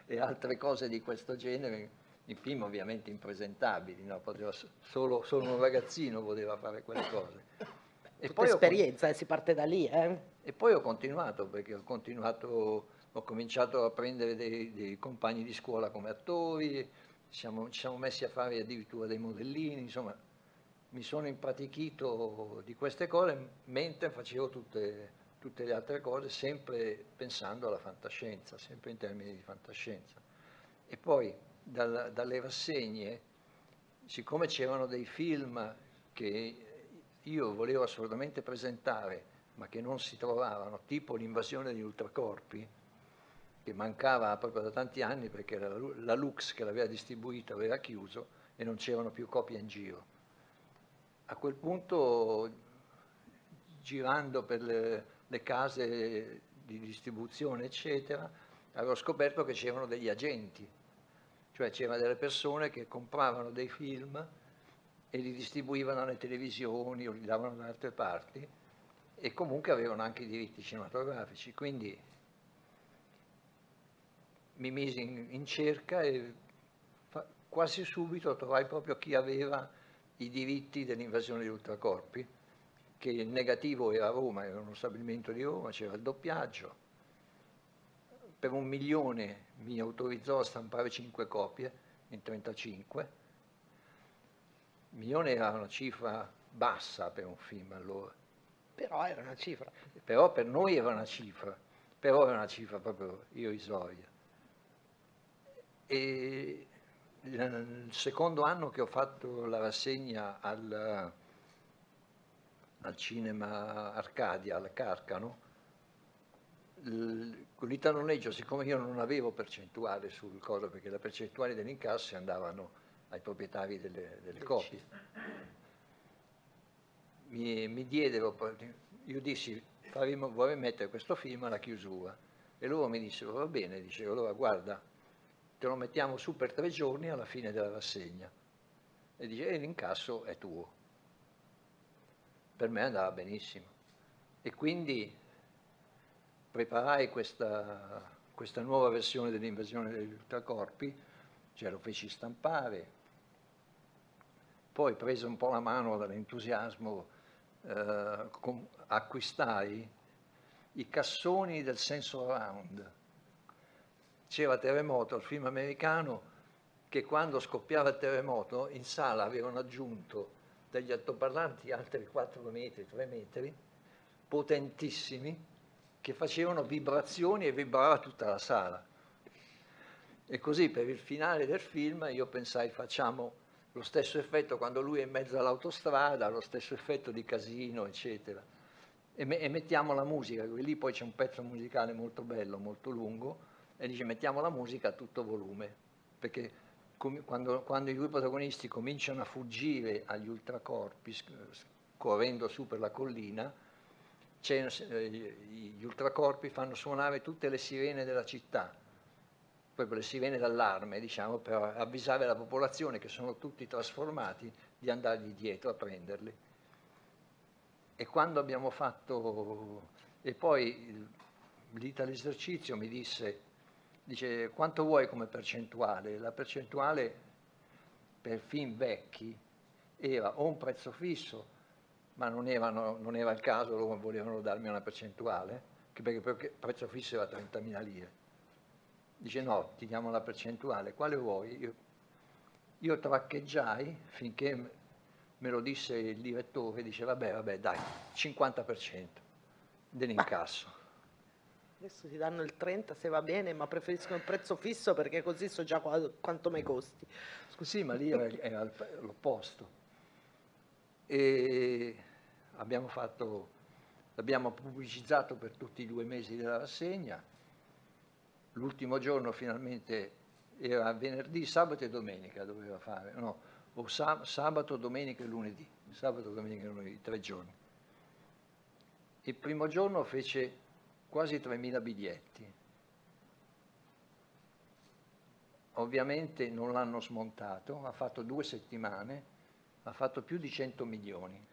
e altre cose di questo genere. In film ovviamente impresentabili, no? Solo un ragazzino poteva fare quelle cose. E poi esperienza, si parte da lì. E poi ho continuato, perché ho cominciato a prendere dei compagni di scuola come attori, ci siamo messi a fare addirittura dei modellini, insomma mi sono impratichito di queste cose mentre facevo tutte le altre cose, sempre pensando alla fantascienza, sempre in termini di fantascienza. E poi... dalle rassegne, siccome c'erano dei film che io volevo assolutamente presentare ma che non si trovavano, tipo l'invasione di ultracorpi, che mancava proprio da tanti anni perché la Lux che l'aveva distribuita aveva chiuso e non c'erano più copie in giro. A quel punto, girando per le case di distribuzione eccetera, avevo scoperto che c'erano degli agenti, cioè c'erano delle persone che compravano dei film e li distribuivano alle televisioni o li davano da altre parti e comunque avevano anche i diritti cinematografici. Quindi mi misi in cerca e quasi subito trovai proprio chi aveva i diritti dell'invasione di ultracorpi, che il negativo era Roma, era uno stabilimento di Roma, c'era il doppiaggio. Per 1 milione mi autorizzò a stampare 5 copie in 35. 1 milione era una cifra bassa per un film allora. Però era una cifra. Però per noi era una cifra, però era una cifra proprio irrisoria. E il secondo anno che ho fatto la rassegna al cinema Arcadia, al Carcano, con l'italoneggio, siccome io non avevo percentuale sul coso, perché la percentuale degli incassi andavano ai proprietari delle copie, mi diedero, io dissi vorrei mettere questo film alla chiusura, e loro mi dissero va bene, dicevo allora guarda te lo mettiamo su per 3 giorni alla fine della rassegna, e dice e l'incasso è tuo. Per me andava benissimo, e quindi preparai questa nuova versione dell'invasione degli ultracorpi, cioè lo feci stampare, poi preso un po' la mano dall'entusiasmo acquistai i cassoni del Sensoround. C'era Terremoto, il film americano, che quando scoppiava il terremoto in sala avevano aggiunto degli altoparlanti altri 4 metri, 3 metri, potentissimi, che facevano vibrazioni e vibrava tutta la sala. E così per il finale del film io pensai facciamo lo stesso effetto quando lui è in mezzo all'autostrada, lo stesso effetto di casino, eccetera. E mettiamo la musica, lì poi c'è un pezzo musicale molto bello, molto lungo, e dice mettiamo la musica a tutto volume, perché quando i due protagonisti cominciano a fuggire agli ultracorpi, correndo su per la collina, gli ultracorpi fanno suonare tutte le sirene della città, proprio le sirene d'allarme, diciamo, per avvisare la popolazione, che sono tutti trasformati, di andargli dietro a prenderli. E quando abbiamo fatto... E poi l'Italia esercizio mi dice quanto vuoi come percentuale? La percentuale per film vecchi era o un prezzo fisso, ma non era il caso, loro volevano darmi una percentuale, perché il prezzo fisso era 30.000 lire. Dice no, ti diamo la percentuale, quale vuoi? Io traccheggiai finché me lo disse il direttore, dice vabbè dai, 50% dell'incasso. Adesso ti danno il 30 se va bene, ma preferiscono il prezzo fisso perché così so già quanto mi costi. Scusi, ma lì era l'opposto. E l'abbiamo pubblicizzato per tutti i 2 mesi della rassegna. L'ultimo giorno finalmente era venerdì, sabato e domenica doveva fare, no, o sabato, domenica e lunedì, sabato, domenica e lunedì, 3 giorni. Il primo giorno fece quasi 3.000 biglietti. Ovviamente non l'hanno smontato, ha fatto 2 settimane. Ha fatto più di 100 milioni.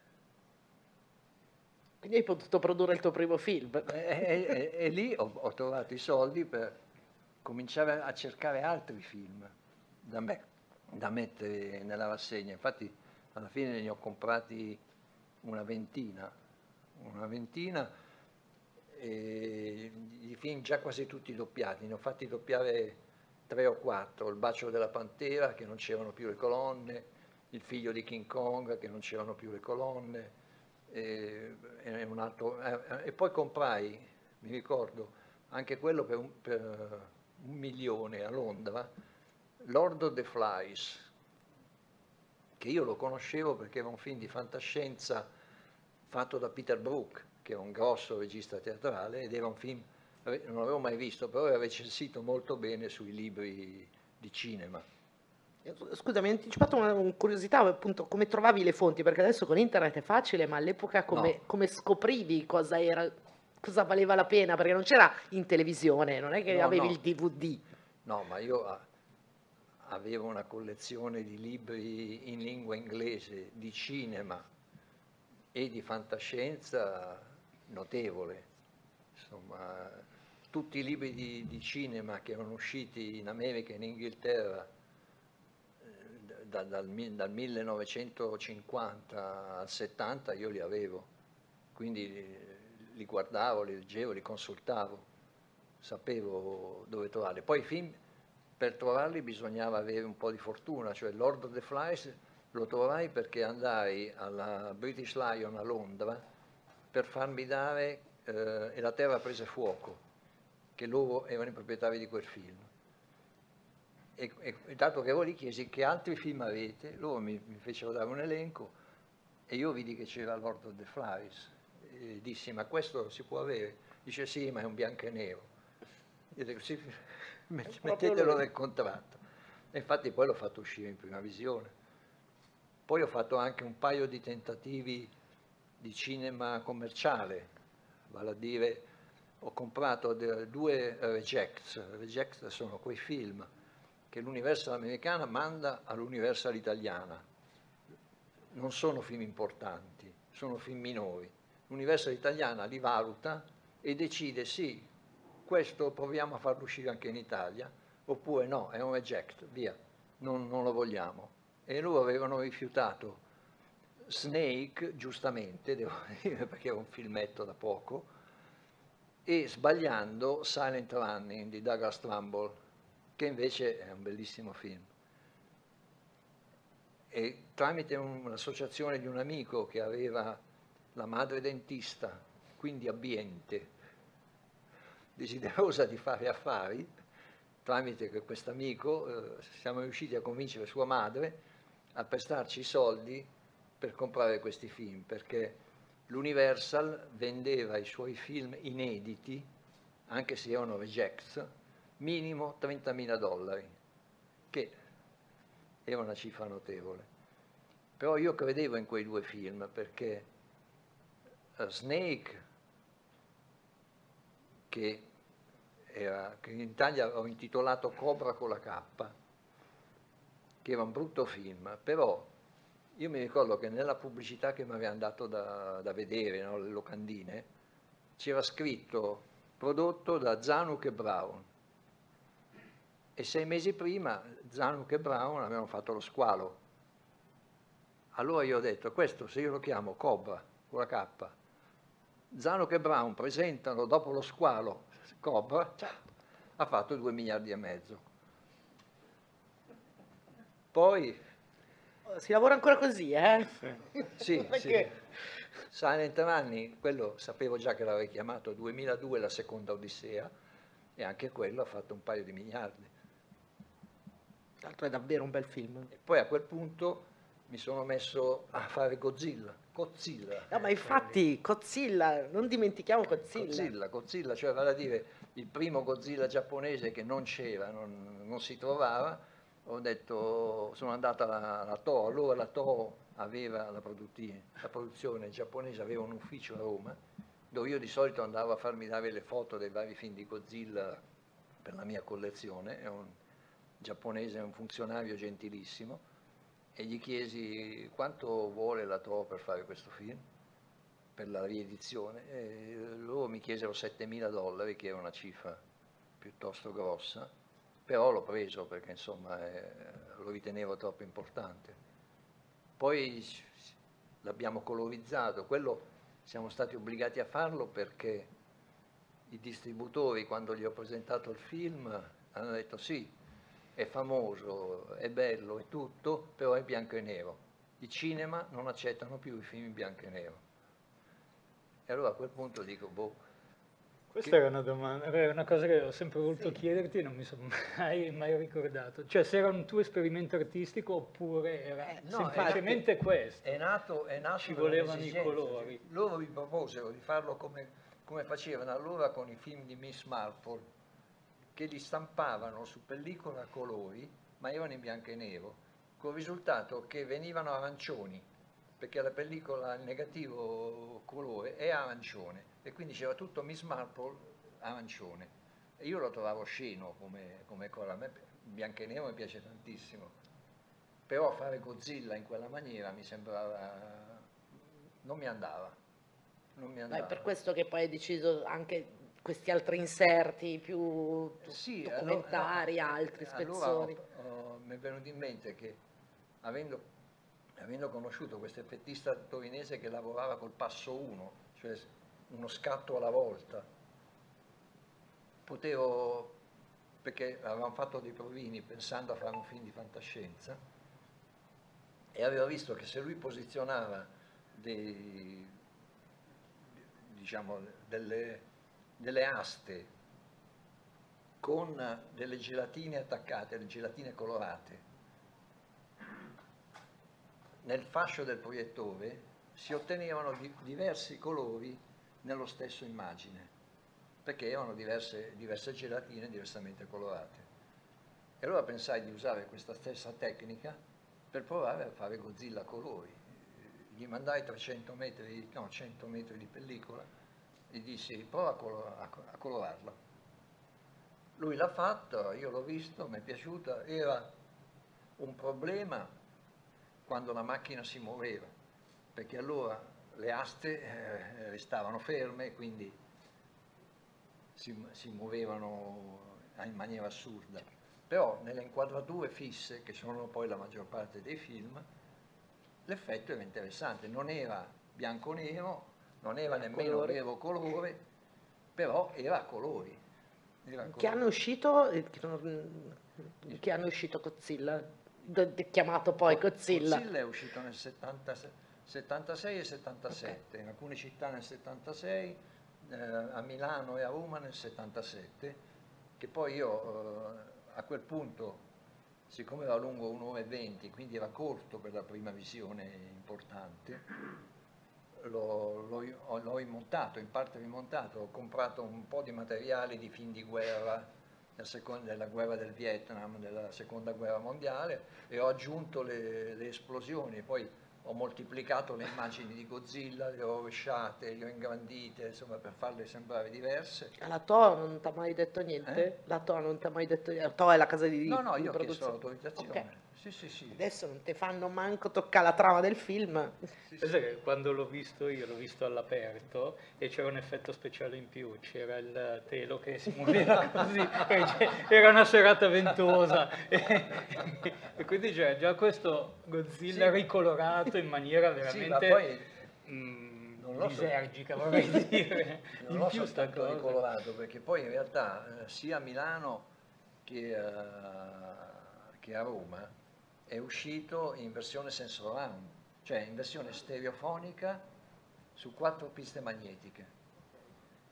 Quindi hai potuto produrre il tuo primo film. E lì ho trovato i soldi per cominciare a cercare altri film da mettere nella rassegna. Infatti alla fine ne ho comprati una ventina, e i film già quasi tutti doppiati, ne ho fatti doppiare 3 o 4, Il bacio della pantera, che non c'erano più le colonne, Il figlio di King Kong, che non c'erano più le colonne, e poi comprai, mi ricordo, anche quello per un 1.000.000 a Londra, Lord of the Flies, che io lo conoscevo perché era un film di fantascienza fatto da Peter Brook, che era un grosso regista teatrale, ed era un film, non l'avevo mai visto, però era recensito molto bene sui libri di cinema. Scusa, mi hai anticipato una curiosità, appunto, come trovavi le fonti? Perché adesso con internet è facile, ma all'epoca come scoprivi cosa valeva la pena? Perché non c'era in televisione, non è che avevi il DVD. No, ma io avevo una collezione di libri in lingua inglese, di cinema e di fantascienza notevole. Insomma, tutti i libri di cinema che erano usciti in America e in Inghilterra dal 1950 al 70 io li avevo, quindi li guardavo, li leggevo, li consultavo, sapevo dove trovarli. Poi i film, per trovarli bisognava avere un po' di fortuna, cioè Lord of the Flies lo trovai perché andai alla British Lion a Londra per farmi dare E la terra prese fuoco, che loro erano i proprietari di quel film. E dato che ero lì chiesi che altri film avete, loro mi fecero dare un elenco e io vidi che c'era Lord of the Flies e dissi ma questo si può avere? Dice sì, ma è un bianco e nero. Io dico sì, mettetelo nel contratto. E infatti poi l'ho fatto uscire in prima visione. Poi ho fatto anche un paio di tentativi di cinema commerciale, vale a dire ho comprato due rejects. Rejects sono quei film che l'Universal americana manda all'Universal italiana. Non sono film importanti, sono film minori. L'Universal italiana li valuta e decide sì, questo proviamo a farlo uscire anche in Italia, oppure no, è un reject, via, non lo vogliamo. E loro avevano rifiutato Snake, giustamente, devo dire, perché era un filmetto da poco, e sbagliando Silent Running di Douglas Trumbull, che invece è un bellissimo film. E tramite un'associazione di un amico che aveva la madre dentista, quindi abbiente, desiderosa di fare affari, tramite questo amico siamo riusciti a convincere sua madre a prestarci i soldi per comprare questi film, perché l'Universal vendeva i suoi film inediti, anche se erano rejects, minimo $30.000, che era una cifra notevole. Però io credevo in quei due film, perché Snake, che in Italia ho intitolato Cobra con la K, che era un brutto film, però io mi ricordo che nella pubblicità che mi avevano dato da vedere, no, le locandine, c'era scritto prodotto da Zanuck e Brown, e 6 mesi prima Zanuck e Brown avevano fatto Lo Squalo. Allora io ho detto, questo se io lo chiamo Cobra con la K, Zanuck e Brown presentano dopo Lo Squalo Cobra, ha fatto 2,5 miliardi. Poi si lavora ancora così, eh? Sì, perché? Sì. Silent Running, quello sapevo già che l'avrei chiamato, 2002 la seconda Odissea, e anche quello ha fatto un paio di miliardi. Tanto è davvero un bel film. E poi a quel punto mi sono messo a fare Godzilla. No, ma infatti, Godzilla, non dimentichiamo Godzilla, cioè vale a dire il primo Godzilla giapponese che non c'era, non si trovava. Ho detto, sono andata alla Toho, allora la Toho aveva la produzione giapponese, aveva un ufficio a Roma, dove io di solito andavo a farmi dare le foto dei vari film di Godzilla per la mia collezione. È un giapponese, è un funzionario gentilissimo, e gli chiesi quanto vuole la Toho per fare questo film, per la riedizione, e loro mi chiesero $7.000, che era una cifra piuttosto grossa. Però l'ho preso perché insomma lo ritenevo troppo importante. Poi l'abbiamo colorizzato, quello siamo stati obbligati a farlo perché i distributori, quando gli ho presentato il film, hanno detto sì, è famoso, è bello, è tutto, però è bianco e nero. I cinema non accettano più i film in bianco e nero. E allora a quel punto dico, boh. Questa era una domanda, era una cosa che ho sempre voluto chiederti e non mi sono mai ricordato. Cioè, se era un tuo esperimento artistico oppure era semplicemente questo. È nato ci volevano i colori. Loro mi proposero di farlo come facevano allora con i film di Miss Marple, che li stampavano su pellicola a colori, ma erano in bianco e nero, con il risultato che venivano arancioni, perché la pellicola, il negativo colore, è arancione, e quindi c'era tutto Miss Marple arancione. E io lo trovavo sceno come colore, a me bianco e nero mi piace tantissimo, però fare Godzilla in quella maniera mi sembrava, non mi andava. Ma è per questo che poi hai deciso anche questi altri inserti più documentari, altri spezzoni. Allora, mi è venuto in mente che avendo conosciuto questo effettista torinese che lavorava col passo 1, cioè uno scatto alla volta, potevo, perché avevamo fatto dei provini pensando a fare un film di fantascienza, e avevo visto che se lui posizionava delle aste con delle gelatine attaccate, le gelatine colorate, nel fascio del proiettore si ottenevano diversi colori nella stessa immagine. perché avevano diverse gelatine diversamente colorate. E allora pensai di usare questa stessa tecnica per provare a fare Godzilla a colori. Gli mandai 100 metri di pellicola e dissi prova a colorarla. Lui l'ha fatta, io l'ho visto, mi è piaciuta. Era un problema quando la macchina si muoveva, perché allora le aste restavano ferme, quindi si muovevano in maniera assurda. Però nelle inquadrature fisse, che sono poi la maggior parte dei film, l'effetto era interessante, non era bianco-nero, non era nemmeno vero colore, però era a colori. Che anno è uscito Godzilla? Chiamato poi Godzilla. Godzilla è uscito nel 76 e 77, okay. In alcune città nel 76, a Milano e a Roma nel 77, che poi io a quel punto, siccome era lungo 1 ora e 20, quindi era corto per la prima visione importante, l'ho rimontato, in parte rimontato, ho comprato un po' di materiali di film di guerra, della guerra del Vietnam, della seconda guerra mondiale, e ho aggiunto le esplosioni, poi ho moltiplicato le immagini di Godzilla, le ho rovesciate, le ho ingrandite, insomma, per farle sembrare diverse. La Toho non ti ha mai detto niente? Eh? La Toho non ti ha mai detto niente? La Toho è la casa di produzione? No, io ho chiesto l'autorizzazione. Okay. Sì, sì, sì. Adesso non ti fanno manco toccare la trama del film. Sì, sì. Quando l'ho visto io, l'ho visto all'aperto e c'era un effetto speciale in più, c'era il telo che si muoveva così, era una serata ventosa e quindi c'era già questo Godzilla, sì, ricolorato in maniera veramente... Sì, poi, disergica, vorrei dire. Non l'ho soltanto ricolorato, perché poi in realtà sia a Milano che a Roma è uscito in versione sensorum, cioè in versione stereofonica su 4 piste magnetiche,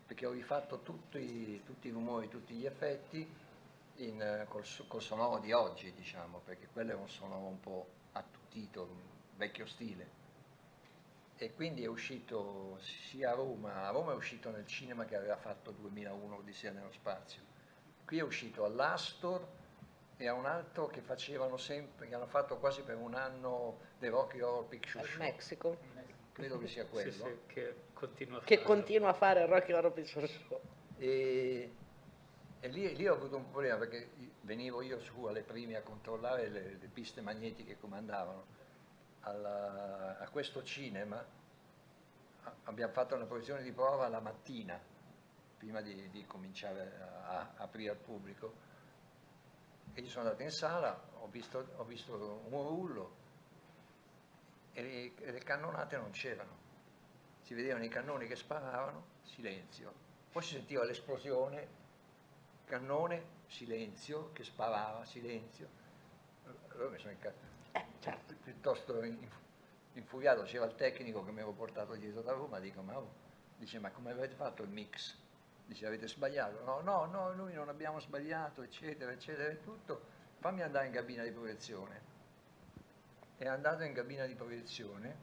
perché ho rifatto tutti i rumori, tutti gli effetti col sonoro di oggi, diciamo, perché quello è un sonoro un po' attutito, vecchio stile, e quindi è uscito sia a Roma è uscito nel cinema che aveva fatto 2001 Odissea nello spazio, qui è uscito all'Astor e a un altro che facevano sempre, che hanno fatto quasi per un anno The Rocky Horror Picture Show. In Messico? Credo che sia quello. Sì, sì, che continua a fare il Rocky Horror Picture Show. E lì ho avuto un problema, perché venivo io su alle prime a controllare le piste magnetiche come andavano. A questo cinema abbiamo fatto una posizione di prova la mattina, prima di cominciare a aprire al pubblico. E io sono andato in sala, ho visto un rullo e le cannonate non c'erano. Si vedevano i cannoni che sparavano, silenzio. Poi si sentiva l'esplosione, cannone, silenzio, che sparava, silenzio. Allora mi sono certo, piuttosto infuriato. C'era il tecnico che mi avevo portato dietro da Roma, dico, ma come avete fatto il mix? Dice, avete sbagliato? No, noi non abbiamo sbagliato, eccetera, eccetera, e tutto. Fammi andare in cabina di proiezione. È andato in cabina di proiezione,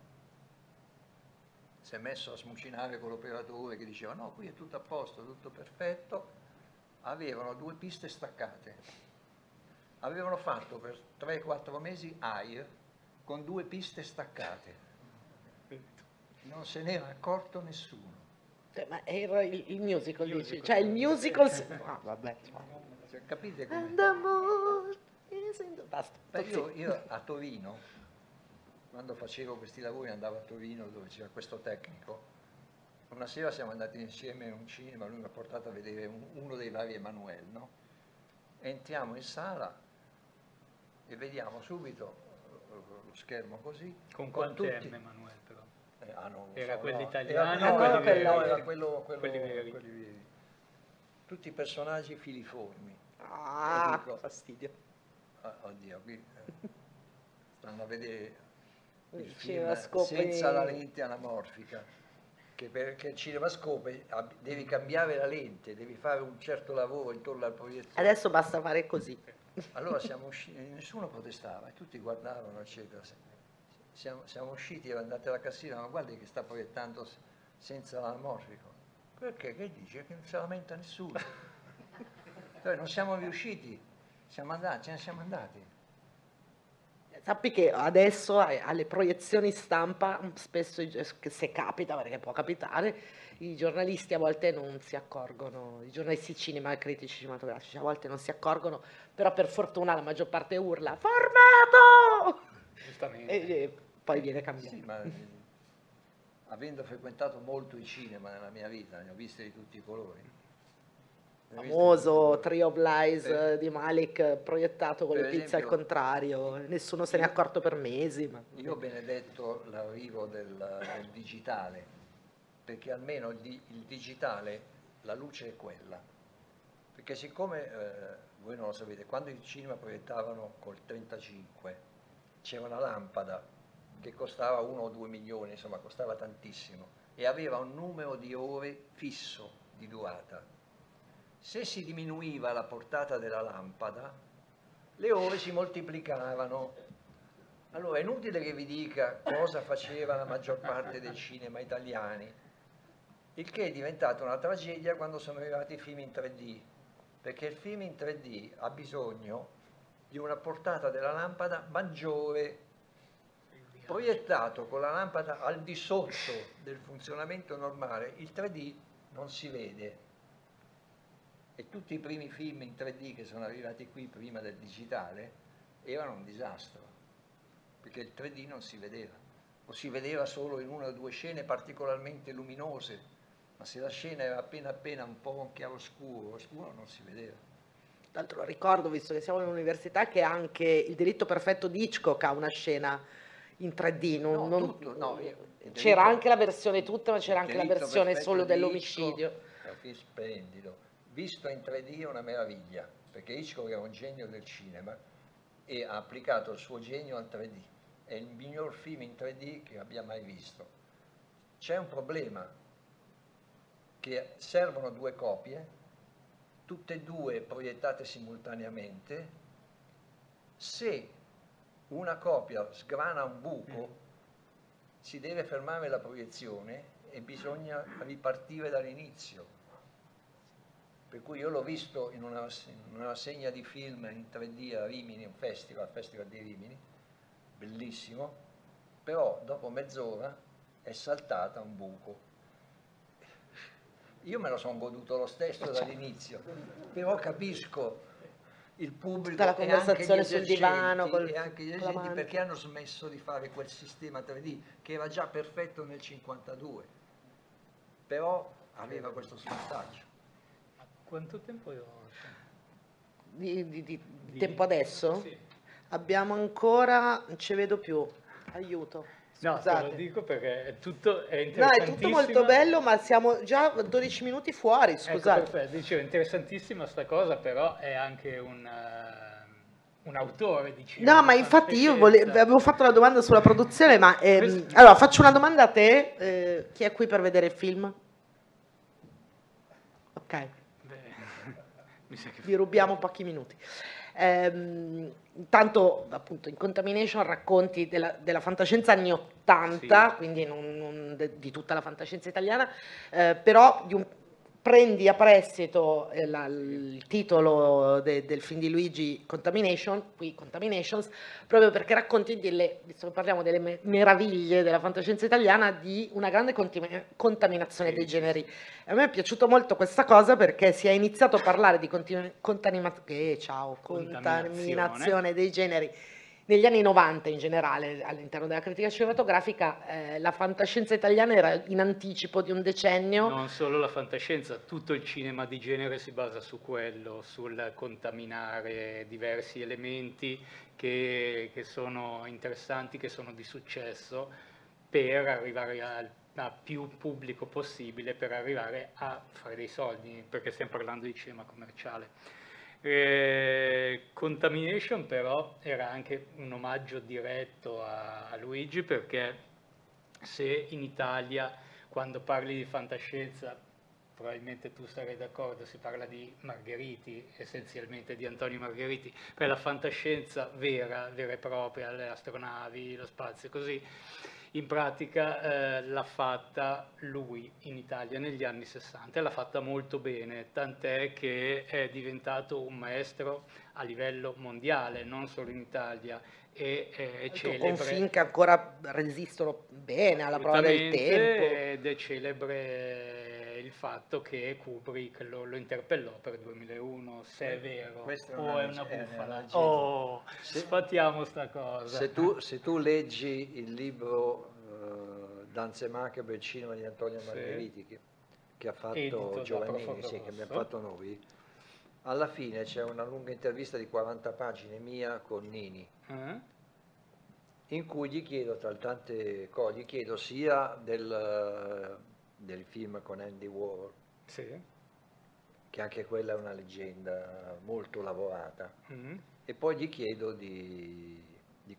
si è messo a smucinare con l'operatore che diceva, no, qui è tutto a posto, tutto perfetto. Avevano 2 piste staccate. Avevano fatto per 3-4 mesi air con 2 piste staccate. Non se n'era accorto nessuno. Ma era il musical, dici? Cioè il musical... Ah, vabbè. Cioè, capite come... Basta. Io a Torino, quando facevo questi lavori, andavo a Torino dove c'era questo tecnico. Una sera siamo andati insieme in un cinema, lui mi ha portato a vedere uno dei vari Emanuele, no? Entriamo in sala e vediamo subito lo schermo così. Con quanti Emanuele, però? Era quello italiano, quelli veri. Tutti i personaggi filiformi. Ah, dico, fastidio. Oddio, qui stanno a vedere il film senza la lente anamorfica, che perché il cinemascope devi cambiare la lente, devi fare un certo lavoro intorno al proiettore. Adesso basta fare così. Allora siamo usciti, nessuno protestava, tutti guardavano, eccetera. Siamo usciti, ero andato alla cassina, ma guardi che sta proiettando senza l'anamorfico. Perché? Che dice? Che non si lamenta nessuno. Noi non siamo riusciti, siamo andati, ce ne siamo andati. Sappi che adesso alle proiezioni stampa, spesso, se capita, perché può capitare, i giornalisti a volte non si accorgono, i giornalisti cinema, critici cinematografici a volte non si accorgono, però per fortuna la maggior parte urla «Formato!» Giustamente. E poi viene cambiato. Sì, ma avendo frequentato molto il cinema nella mia vita, ne ho viste di tutti i colori. Famoso Trio of Lies di Malik proiettato con le pizze al contrario, nessuno se ne è accorto per mesi. Ma... Io ho benedetto l'arrivo del digitale, perché almeno il digitale, la luce è quella. Perché siccome, voi non lo sapete, quando il cinema proiettavano col 35 c'era una lampada che costava 1 o 2 milioni, insomma costava tantissimo, e aveva un numero di ore fisso di durata. Se si diminuiva la portata della lampada, le ore si moltiplicavano. Allora è inutile che vi dica cosa faceva la maggior parte dei cinema italiani, il che è diventata una tragedia quando sono arrivati i film in 3D, perché il film in 3D ha bisogno di una portata della lampada maggiore. Proiettato con la lampada al di sotto del funzionamento normale, il 3D non si vede. E tutti i primi film in 3D che sono arrivati qui prima del digitale erano un disastro, perché il 3D non si vedeva, o si vedeva solo in una o due scene particolarmente luminose, ma se la scena era appena appena un po' chiaroscuro, oscuro non si vedeva. Tra l'altro ricordo, visto che siamo all'università, che anche Il delitto perfetto di Hitchcock ha una scena in 3D, c'era anche la versione tutta, ma c'era anche la versione solo dell'omicidio. È un film splendido. Visto in 3D è una meraviglia, perché Hitchcock è un genio del cinema e ha applicato il suo genio al 3D. È il miglior film in 3D che abbia mai visto. C'è un problema, che servono due copie, tutte e due proiettate simultaneamente. Se una copia sgrana un buco, si deve fermare la proiezione e bisogna ripartire dall'inizio. Per cui io l'ho visto in una rassegna di film in 3D a Rimini, un festival, Festival di Rimini, bellissimo, però dopo mezz'ora è saltata un buco. Io me lo sono goduto lo stesso dall'inizio, però capisco il pubblico e anche gli esercenti, sul divano, perché hanno smesso di fare quel sistema 3D che era già perfetto nel 52, però aveva questo svantaggio. Quanto tempo io ho? Di tempo adesso? Sì. Abbiamo ancora, non ci vedo più, aiuto. Scusate. No, te lo dico perché è interessantissimo. No, è tutto molto bello, ma siamo già 12 minuti fuori, scusate. Ecco, dicevo, interessantissima sta cosa, però è anche un autore di cinema. No, ma infatti io avevo fatto la domanda sulla produzione, ma allora faccio una domanda a te, chi è qui per vedere il film? Ok. Vi rubiamo pochi minuti. Intanto, appunto, in Contamination racconti della fantascienza anni 80, sì. Quindi di tutta la fantascienza italiana, però prendi a prestito il titolo del film di Luigi, Contamination, qui Contaminations, proprio perché racconti visto che parliamo delle meraviglie della fantascienza italiana, di una grande contaminazione dei generi. A me è piaciuto molto questa cosa perché si è iniziato a parlare di contaminazione dei generi negli anni 90 in generale, all'interno della critica cinematografica, la fantascienza italiana era in anticipo di un decennio. Non solo la fantascienza, tutto il cinema di genere si basa su quello, sul contaminare diversi elementi che sono interessanti, che sono di successo, per arrivare a più pubblico possibile, per arrivare a fare dei soldi, perché stiamo parlando di cinema commerciale. Contamination però era anche un omaggio diretto a Luigi, perché se in Italia quando parli di fantascienza, probabilmente tu sarai d'accordo, si parla di Margheriti, essenzialmente di Antonio Margheriti, per la fantascienza vera e propria, le astronavi, lo spazio, così. in pratica l'ha fatta lui in Italia negli anni 60 e l'ha fatta molto bene, tant'è che è diventato un maestro a livello mondiale, non solo in Italia, e celebre. Con film che ancora resistono bene alla prova del tempo. Ed è celebre il fatto che Kubrick lo interpellò per 2001, se è vero, o è una bufala. Oh, sfattiamo sta cosa. Se tu leggi il libro Danze macabre e cinema di Antonio Margheriti, che ha fatto Giovannini, che abbiamo fatto noi, alla fine c'è una lunga intervista di 40 pagine mia con Nini, in cui gli chiedo, tra tante cose, gli chiedo sia del film con Andy Warhol, che anche quella è una leggenda molto lavorata, e poi gli chiedo di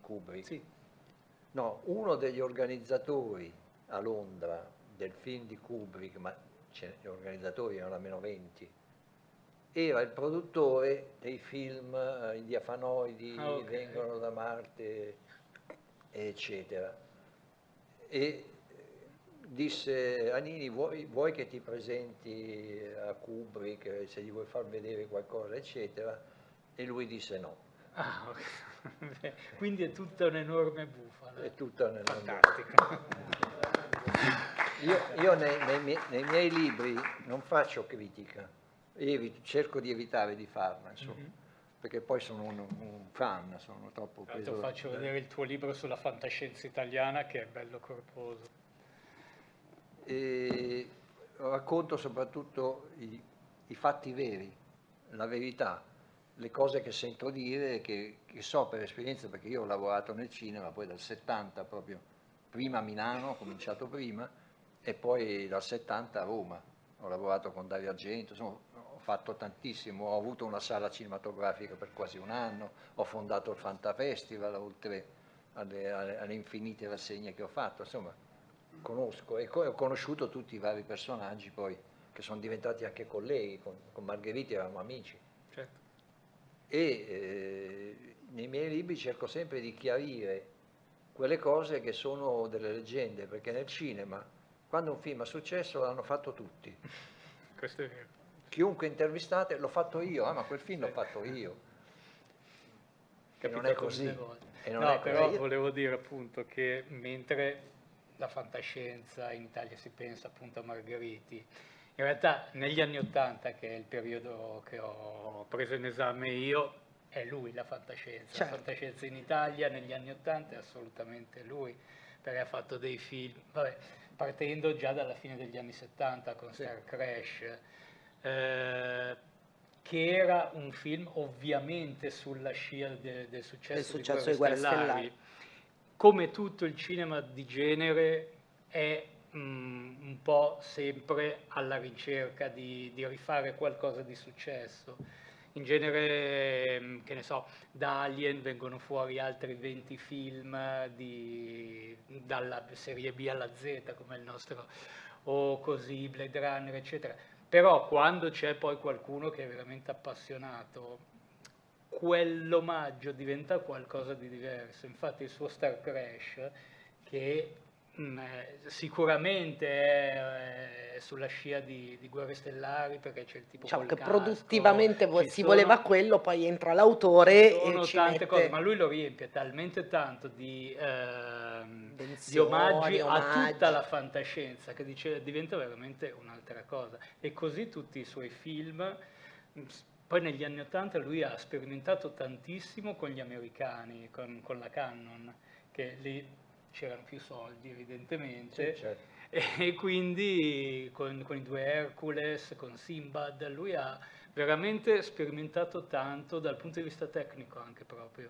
Kubrick. No, uno degli organizzatori a Londra del film di Kubrick, ma gli organizzatori erano almeno 20, era il produttore dei film I Diafanoidi, Vengono da Marte, eccetera. E disse a Nini: vuoi che ti presenti a Kubrick, se gli vuoi far vedere qualcosa, eccetera? E lui disse no. Ah, okay. Quindi è tutta un'enorme bufala. È tutta un'enorme bufala. Io nei miei libri non faccio critica. Cerco di evitare di farla, insomma, perché poi sono un fan, sono troppo preso. Ti faccio vedere il tuo libro sulla fantascienza italiana, che è bello corposo. E racconto soprattutto i fatti veri, la verità, le cose che sento dire, che so per esperienza, perché io ho lavorato nel cinema poi dal 70 proprio, prima a Milano, ho cominciato prima, e poi dal 70 a Roma, ho lavorato con Dario Argento, insomma, ho fatto tantissimo, ho avuto una sala cinematografica per quasi un anno, ho fondato il Fantafestival, oltre alle infinite rassegne che ho fatto, insomma, conosco e ho conosciuto tutti i vari personaggi poi, che sono diventati anche colleghi, con Margheriti eravamo amici. Certo. E nei miei libri cerco sempre di chiarire quelle cose che sono delle leggende, perché nel cinema, quando un film ha successo, l'hanno fatto tutti. Questo è vero. Chiunque intervistate, l'ho fatto io, ma quel film l'ho fatto io. Che non è così. No, però volevo dire appunto che mentre la fantascienza in Italia si pensa appunto a Margheriti, in realtà negli anni '80, che è il periodo che ho preso in esame io, è lui la fantascienza. Certo. La fantascienza in Italia negli anni '80 è assolutamente lui, perché ha fatto dei film, vabbè, partendo già dalla fine degli anni '70 con Star Crash, che era un film ovviamente sulla scia del successo di Guerre Stellari. Come tutto il cinema di genere è un po' sempre alla ricerca di rifare qualcosa di successo. In genere, che ne so, da Alien vengono fuori altri 20 film dalla serie B alla Z, come il nostro, o così, Blade Runner, eccetera. Però quando c'è poi qualcuno che è veramente appassionato, quell'omaggio diventa qualcosa di diverso. Infatti il suo Star Crash, che sicuramente è sulla scia di Guerre Stellari, perché c'è il tipo, diciamo, che casco, produttivamente si voleva quello, poi entra l'autore e ci tante cose, ma lui lo riempie talmente tanto di omaggi a tutta la fantascienza, che diventa veramente un'altra cosa. E così tutti i suoi film. Poi negli anni '80 lui ha sperimentato tantissimo con gli americani, con la Cannon, che lì c'erano più soldi evidentemente, certo. E quindi con i due Hercules, con Sinbad, lui ha veramente sperimentato tanto dal punto di vista tecnico anche proprio.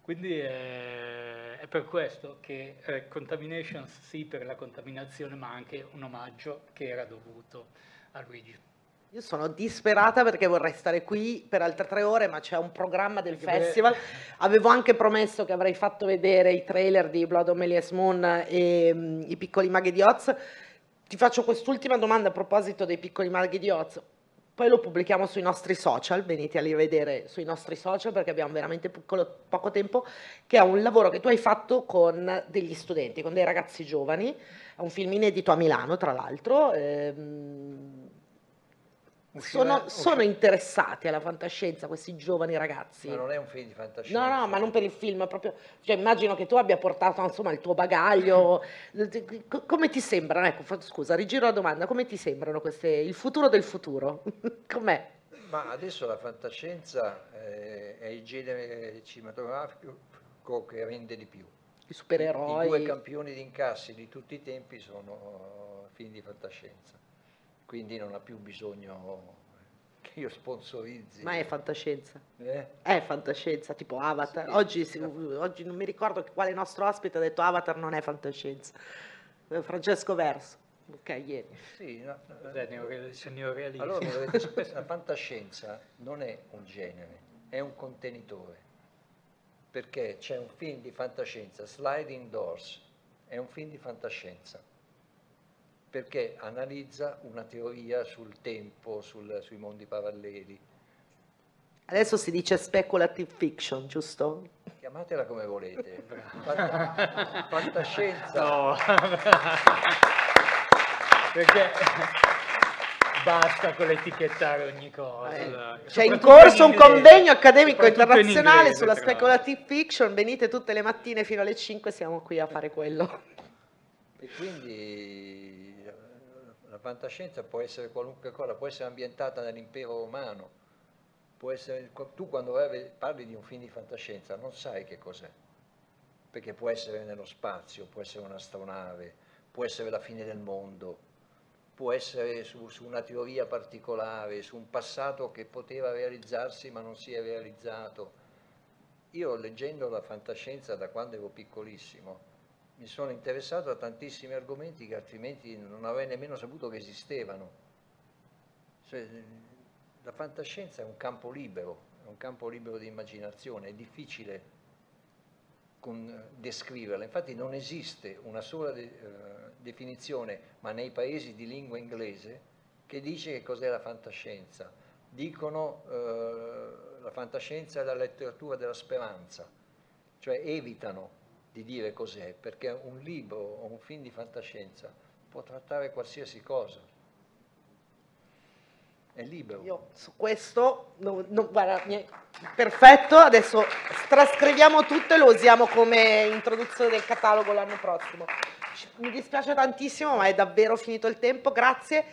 Quindi è per questo che Contamination sì, per la contaminazione, ma anche un omaggio che era dovuto a Luigi. Io sono disperata perché vorrei stare qui per altre 3 ore, ma c'è un programma del festival. Avevo anche promesso che avrei fatto vedere i trailer di Blood on Melies Moon e I Piccoli Maghi di Oz. Ti faccio quest'ultima domanda a proposito dei Piccoli Maghi di Oz. poi lo pubblichiamo sui nostri social, venite a rivedere sui nostri social perché abbiamo veramente poco tempo, che è un lavoro che tu hai fatto con degli studenti, con dei ragazzi giovani, è un film inedito a Milano tra l'altro, sono interessati alla fantascienza questi giovani ragazzi. Ma non è un film di fantascienza. No, no, ma non per il film, proprio, cioè, immagino che tu abbia portato insomma il tuo bagaglio. Come ti sembrano? Ecco, scusa, rigiro la domanda, come ti sembrano queste, il futuro del futuro? Com'è? Ma adesso la fantascienza è il genere cinematografico che vende di più. I supereroi. I due campioni di incassi di tutti i tempi sono film di fantascienza. Quindi non ha più bisogno che io sponsorizzi. Ma è fantascienza. È fantascienza, tipo Avatar. Sì, oggi non mi ricordo quale nostro ospite ha detto Avatar non è fantascienza. Francesco Verso. Ok, ieri. Sì, no, neorealismo. Allora, la fantascienza non è un genere, è un contenitore. Perché c'è un film di fantascienza, Sliding Doors, è un film di fantascienza. Perché analizza una teoria sul tempo, sui mondi paralleli. Adesso si dice speculative fiction, giusto? Chiamatela come volete. Fantascienza. No. Perché basta con l'etichettare ogni cosa. C'è in corso un convegno accademico internazionale sulla speculative fiction. Venite tutte le mattine fino alle 5, siamo qui a fare quello. E quindi... la fantascienza può essere qualunque cosa, può essere ambientata nell'impero romano, può essere, tu quando parli di un film di fantascienza non sai che cos'è, perché può essere nello spazio, può essere un'astronave, può essere la fine del mondo, può essere su una teoria particolare, su un passato che poteva realizzarsi ma non si è realizzato. Io leggendo la fantascienza da quando ero piccolissimo, mi sono interessato a tantissimi argomenti che altrimenti non avrei nemmeno saputo che esistevano. Cioè, la fantascienza è un campo libero di immaginazione, è difficile descriverla. Infatti non esiste una sola definizione, ma nei paesi di lingua inglese, che dice che cos'è la fantascienza. Dicono la fantascienza è la letteratura della speranza, cioè evitano di dire cos'è, perché un libro o un film di fantascienza può trattare qualsiasi cosa, è libero. Io su questo, guarda, perfetto, adesso trascriviamo tutto e lo usiamo come introduzione del catalogo l'anno prossimo. Mi dispiace tantissimo, ma è davvero finito il tempo, grazie.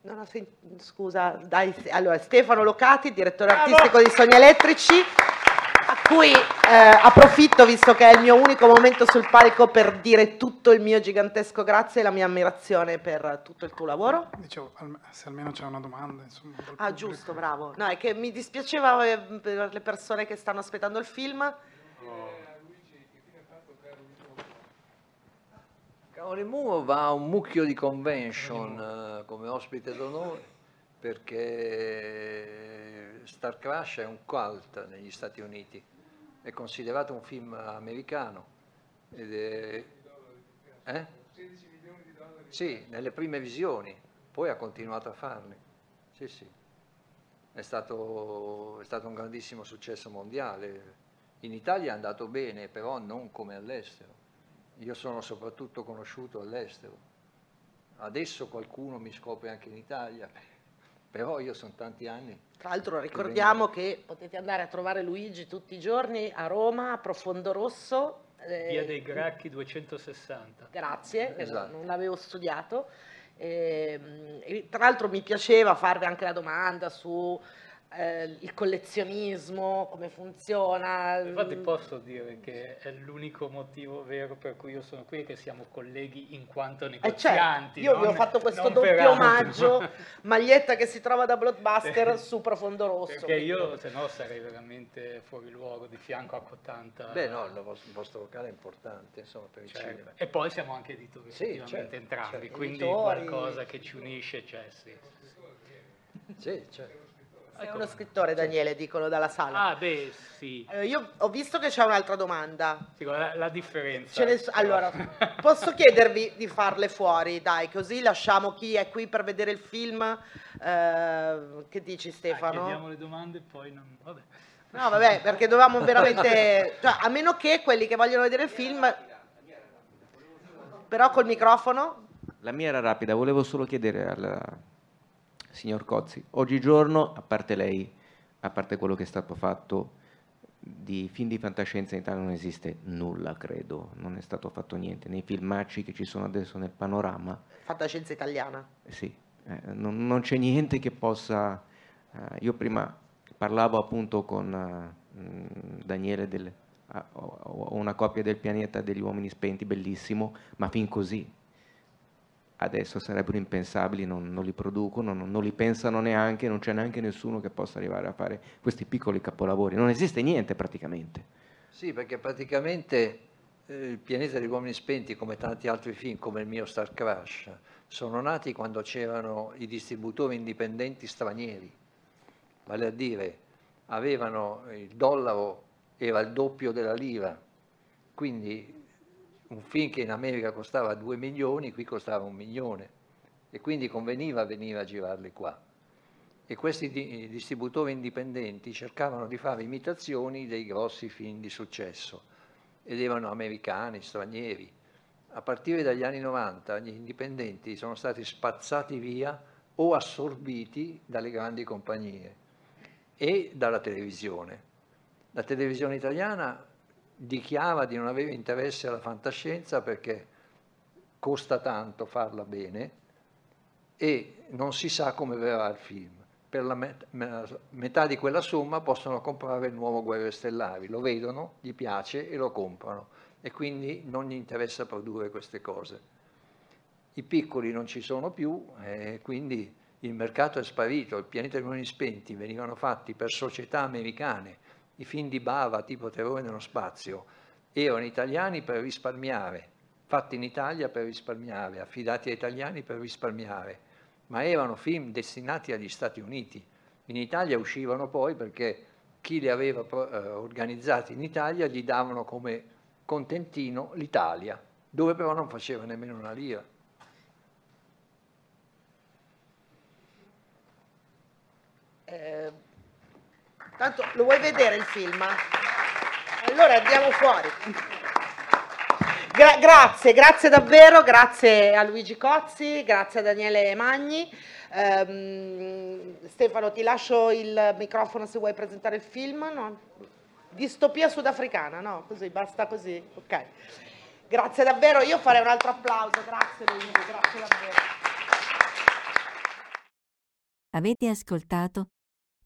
No, scusa, dai, allora, Stefano Locati, direttore artistico di Sogni Elettrici, a cui approfitto, visto che è il mio unico momento sul palco, per dire tutto il mio gigantesco grazie e la mia ammirazione per tutto il tuo lavoro. Dicevo, se almeno c'è una domanda, insomma. Ah, giusto, bravo. No, è che mi dispiaceva per le persone che stanno aspettando il film. Luigi, che fine ha fatto Carole Muro? Va a un mucchio di convention come ospite d'onore, perché Star Crash è un cult negli Stati Uniti, è considerato un film americano ed è, $16 milioni sì, nelle prime visioni, poi ha continuato a farli, sì, è stato un grandissimo successo mondiale. In Italia è andato bene, però non come all'estero. Io sono soprattutto conosciuto all'estero, adesso qualcuno mi scopre anche in Italia, però io sono tanti anni. Tra l'altro ricordiamo che potete andare a trovare Luigi tutti i giorni a Roma, a Profondo Rosso. Via dei Gracchi 260. Grazie, esatto. Non l'avevo studiato. Tra l'altro mi piaceva farvi anche la domanda su il collezionismo, come funziona. Infatti posso dire che è l'unico motivo vero per cui io sono qui, è che siamo colleghi in quanto negozianti. Io vi ho fatto questo doppio omaggio, maglietta che si trova da Bloodbuster su Profondo Rosso. Perché io se no sarei veramente fuori luogo di fianco a Cotanta. Beh no, il vostro locale è importante, insomma, per il cinema. E poi siamo anche editori, sì, effettivamente, entrambi, quindi qualcosa che ci unisce c'è, sì. Sì, certo. Sei uno scrittore, Daniele, dicono dalla sala. Ah, beh, sì. Allora, io ho visto che c'è un'altra domanda. Sì, la differenza. Allora, posso chiedervi di farle fuori, dai, così lasciamo chi è qui per vedere il film. Che dici, Stefano? Chiediamo le domande e poi non... Vabbè. No, vabbè, perché dovevamo veramente... Cioè, a meno che quelli che vogliono vedere il film... Però col microfono... La mia era rapida, volevo solo chiedere al signor Cozzi, oggigiorno, a parte lei, a parte quello che è stato fatto, di film di fantascienza in Italia non esiste nulla, credo, non è stato fatto niente, nei filmacci che ci sono adesso nel panorama... Fantascienza italiana? Sì, non c'è niente che possa... io prima parlavo appunto con Daniele del... Ho una copia del pianeta degli uomini spenti, bellissimo, ma fin così adesso sarebbero impensabili, non li producono, non li pensano neanche, non c'è neanche nessuno che possa arrivare a fare questi piccoli capolavori, non esiste niente praticamente. Sì, perché praticamente il pianeta degli uomini spenti, come tanti altri film, come il mio Star Crash, sono nati quando c'erano i distributori indipendenti stranieri, vale a dire avevano il dollaro, era il doppio della lira, quindi un film che in America costava 2 milioni, qui costava 1 milione, e quindi conveniva venire a girarli qua. E questi distributori indipendenti cercavano di fare imitazioni dei grossi film di successo, ed erano americani, stranieri. A partire dagli anni 90 gli indipendenti sono stati spazzati via o assorbiti dalle grandi compagnie e dalla televisione. La televisione italiana dichiara di non avere interesse alla fantascienza perché costa tanto farla bene e non si sa come verrà il film. Per la metà di quella somma possono comprare il nuovo Guerre Stellari, lo vedono, gli piace e lo comprano, e quindi non gli interessa produrre queste cose. I piccoli non ci sono più e quindi il mercato è sparito, il pianeta dei uomini spenti venivano fatti per società americane. I film di Bava, tipo Terrore nello spazio, erano italiani per risparmiare, fatti in Italia per risparmiare, affidati a italiani per risparmiare, ma erano film destinati agli Stati Uniti. In Italia uscivano poi perché chi li aveva organizzati in Italia gli davano come contentino l'Italia, dove però non faceva nemmeno una lira. Tanto lo vuoi vedere il film? Allora andiamo fuori. Grazie davvero, grazie a Luigi Cozzi, grazie a Daniele Magni. Stefano, ti lascio il microfono se vuoi presentare il film. No? Distopia sudafricana, no? Così, basta così. Ok. Grazie davvero, io farei un altro applauso. Grazie Luigi, grazie davvero. Avete ascoltato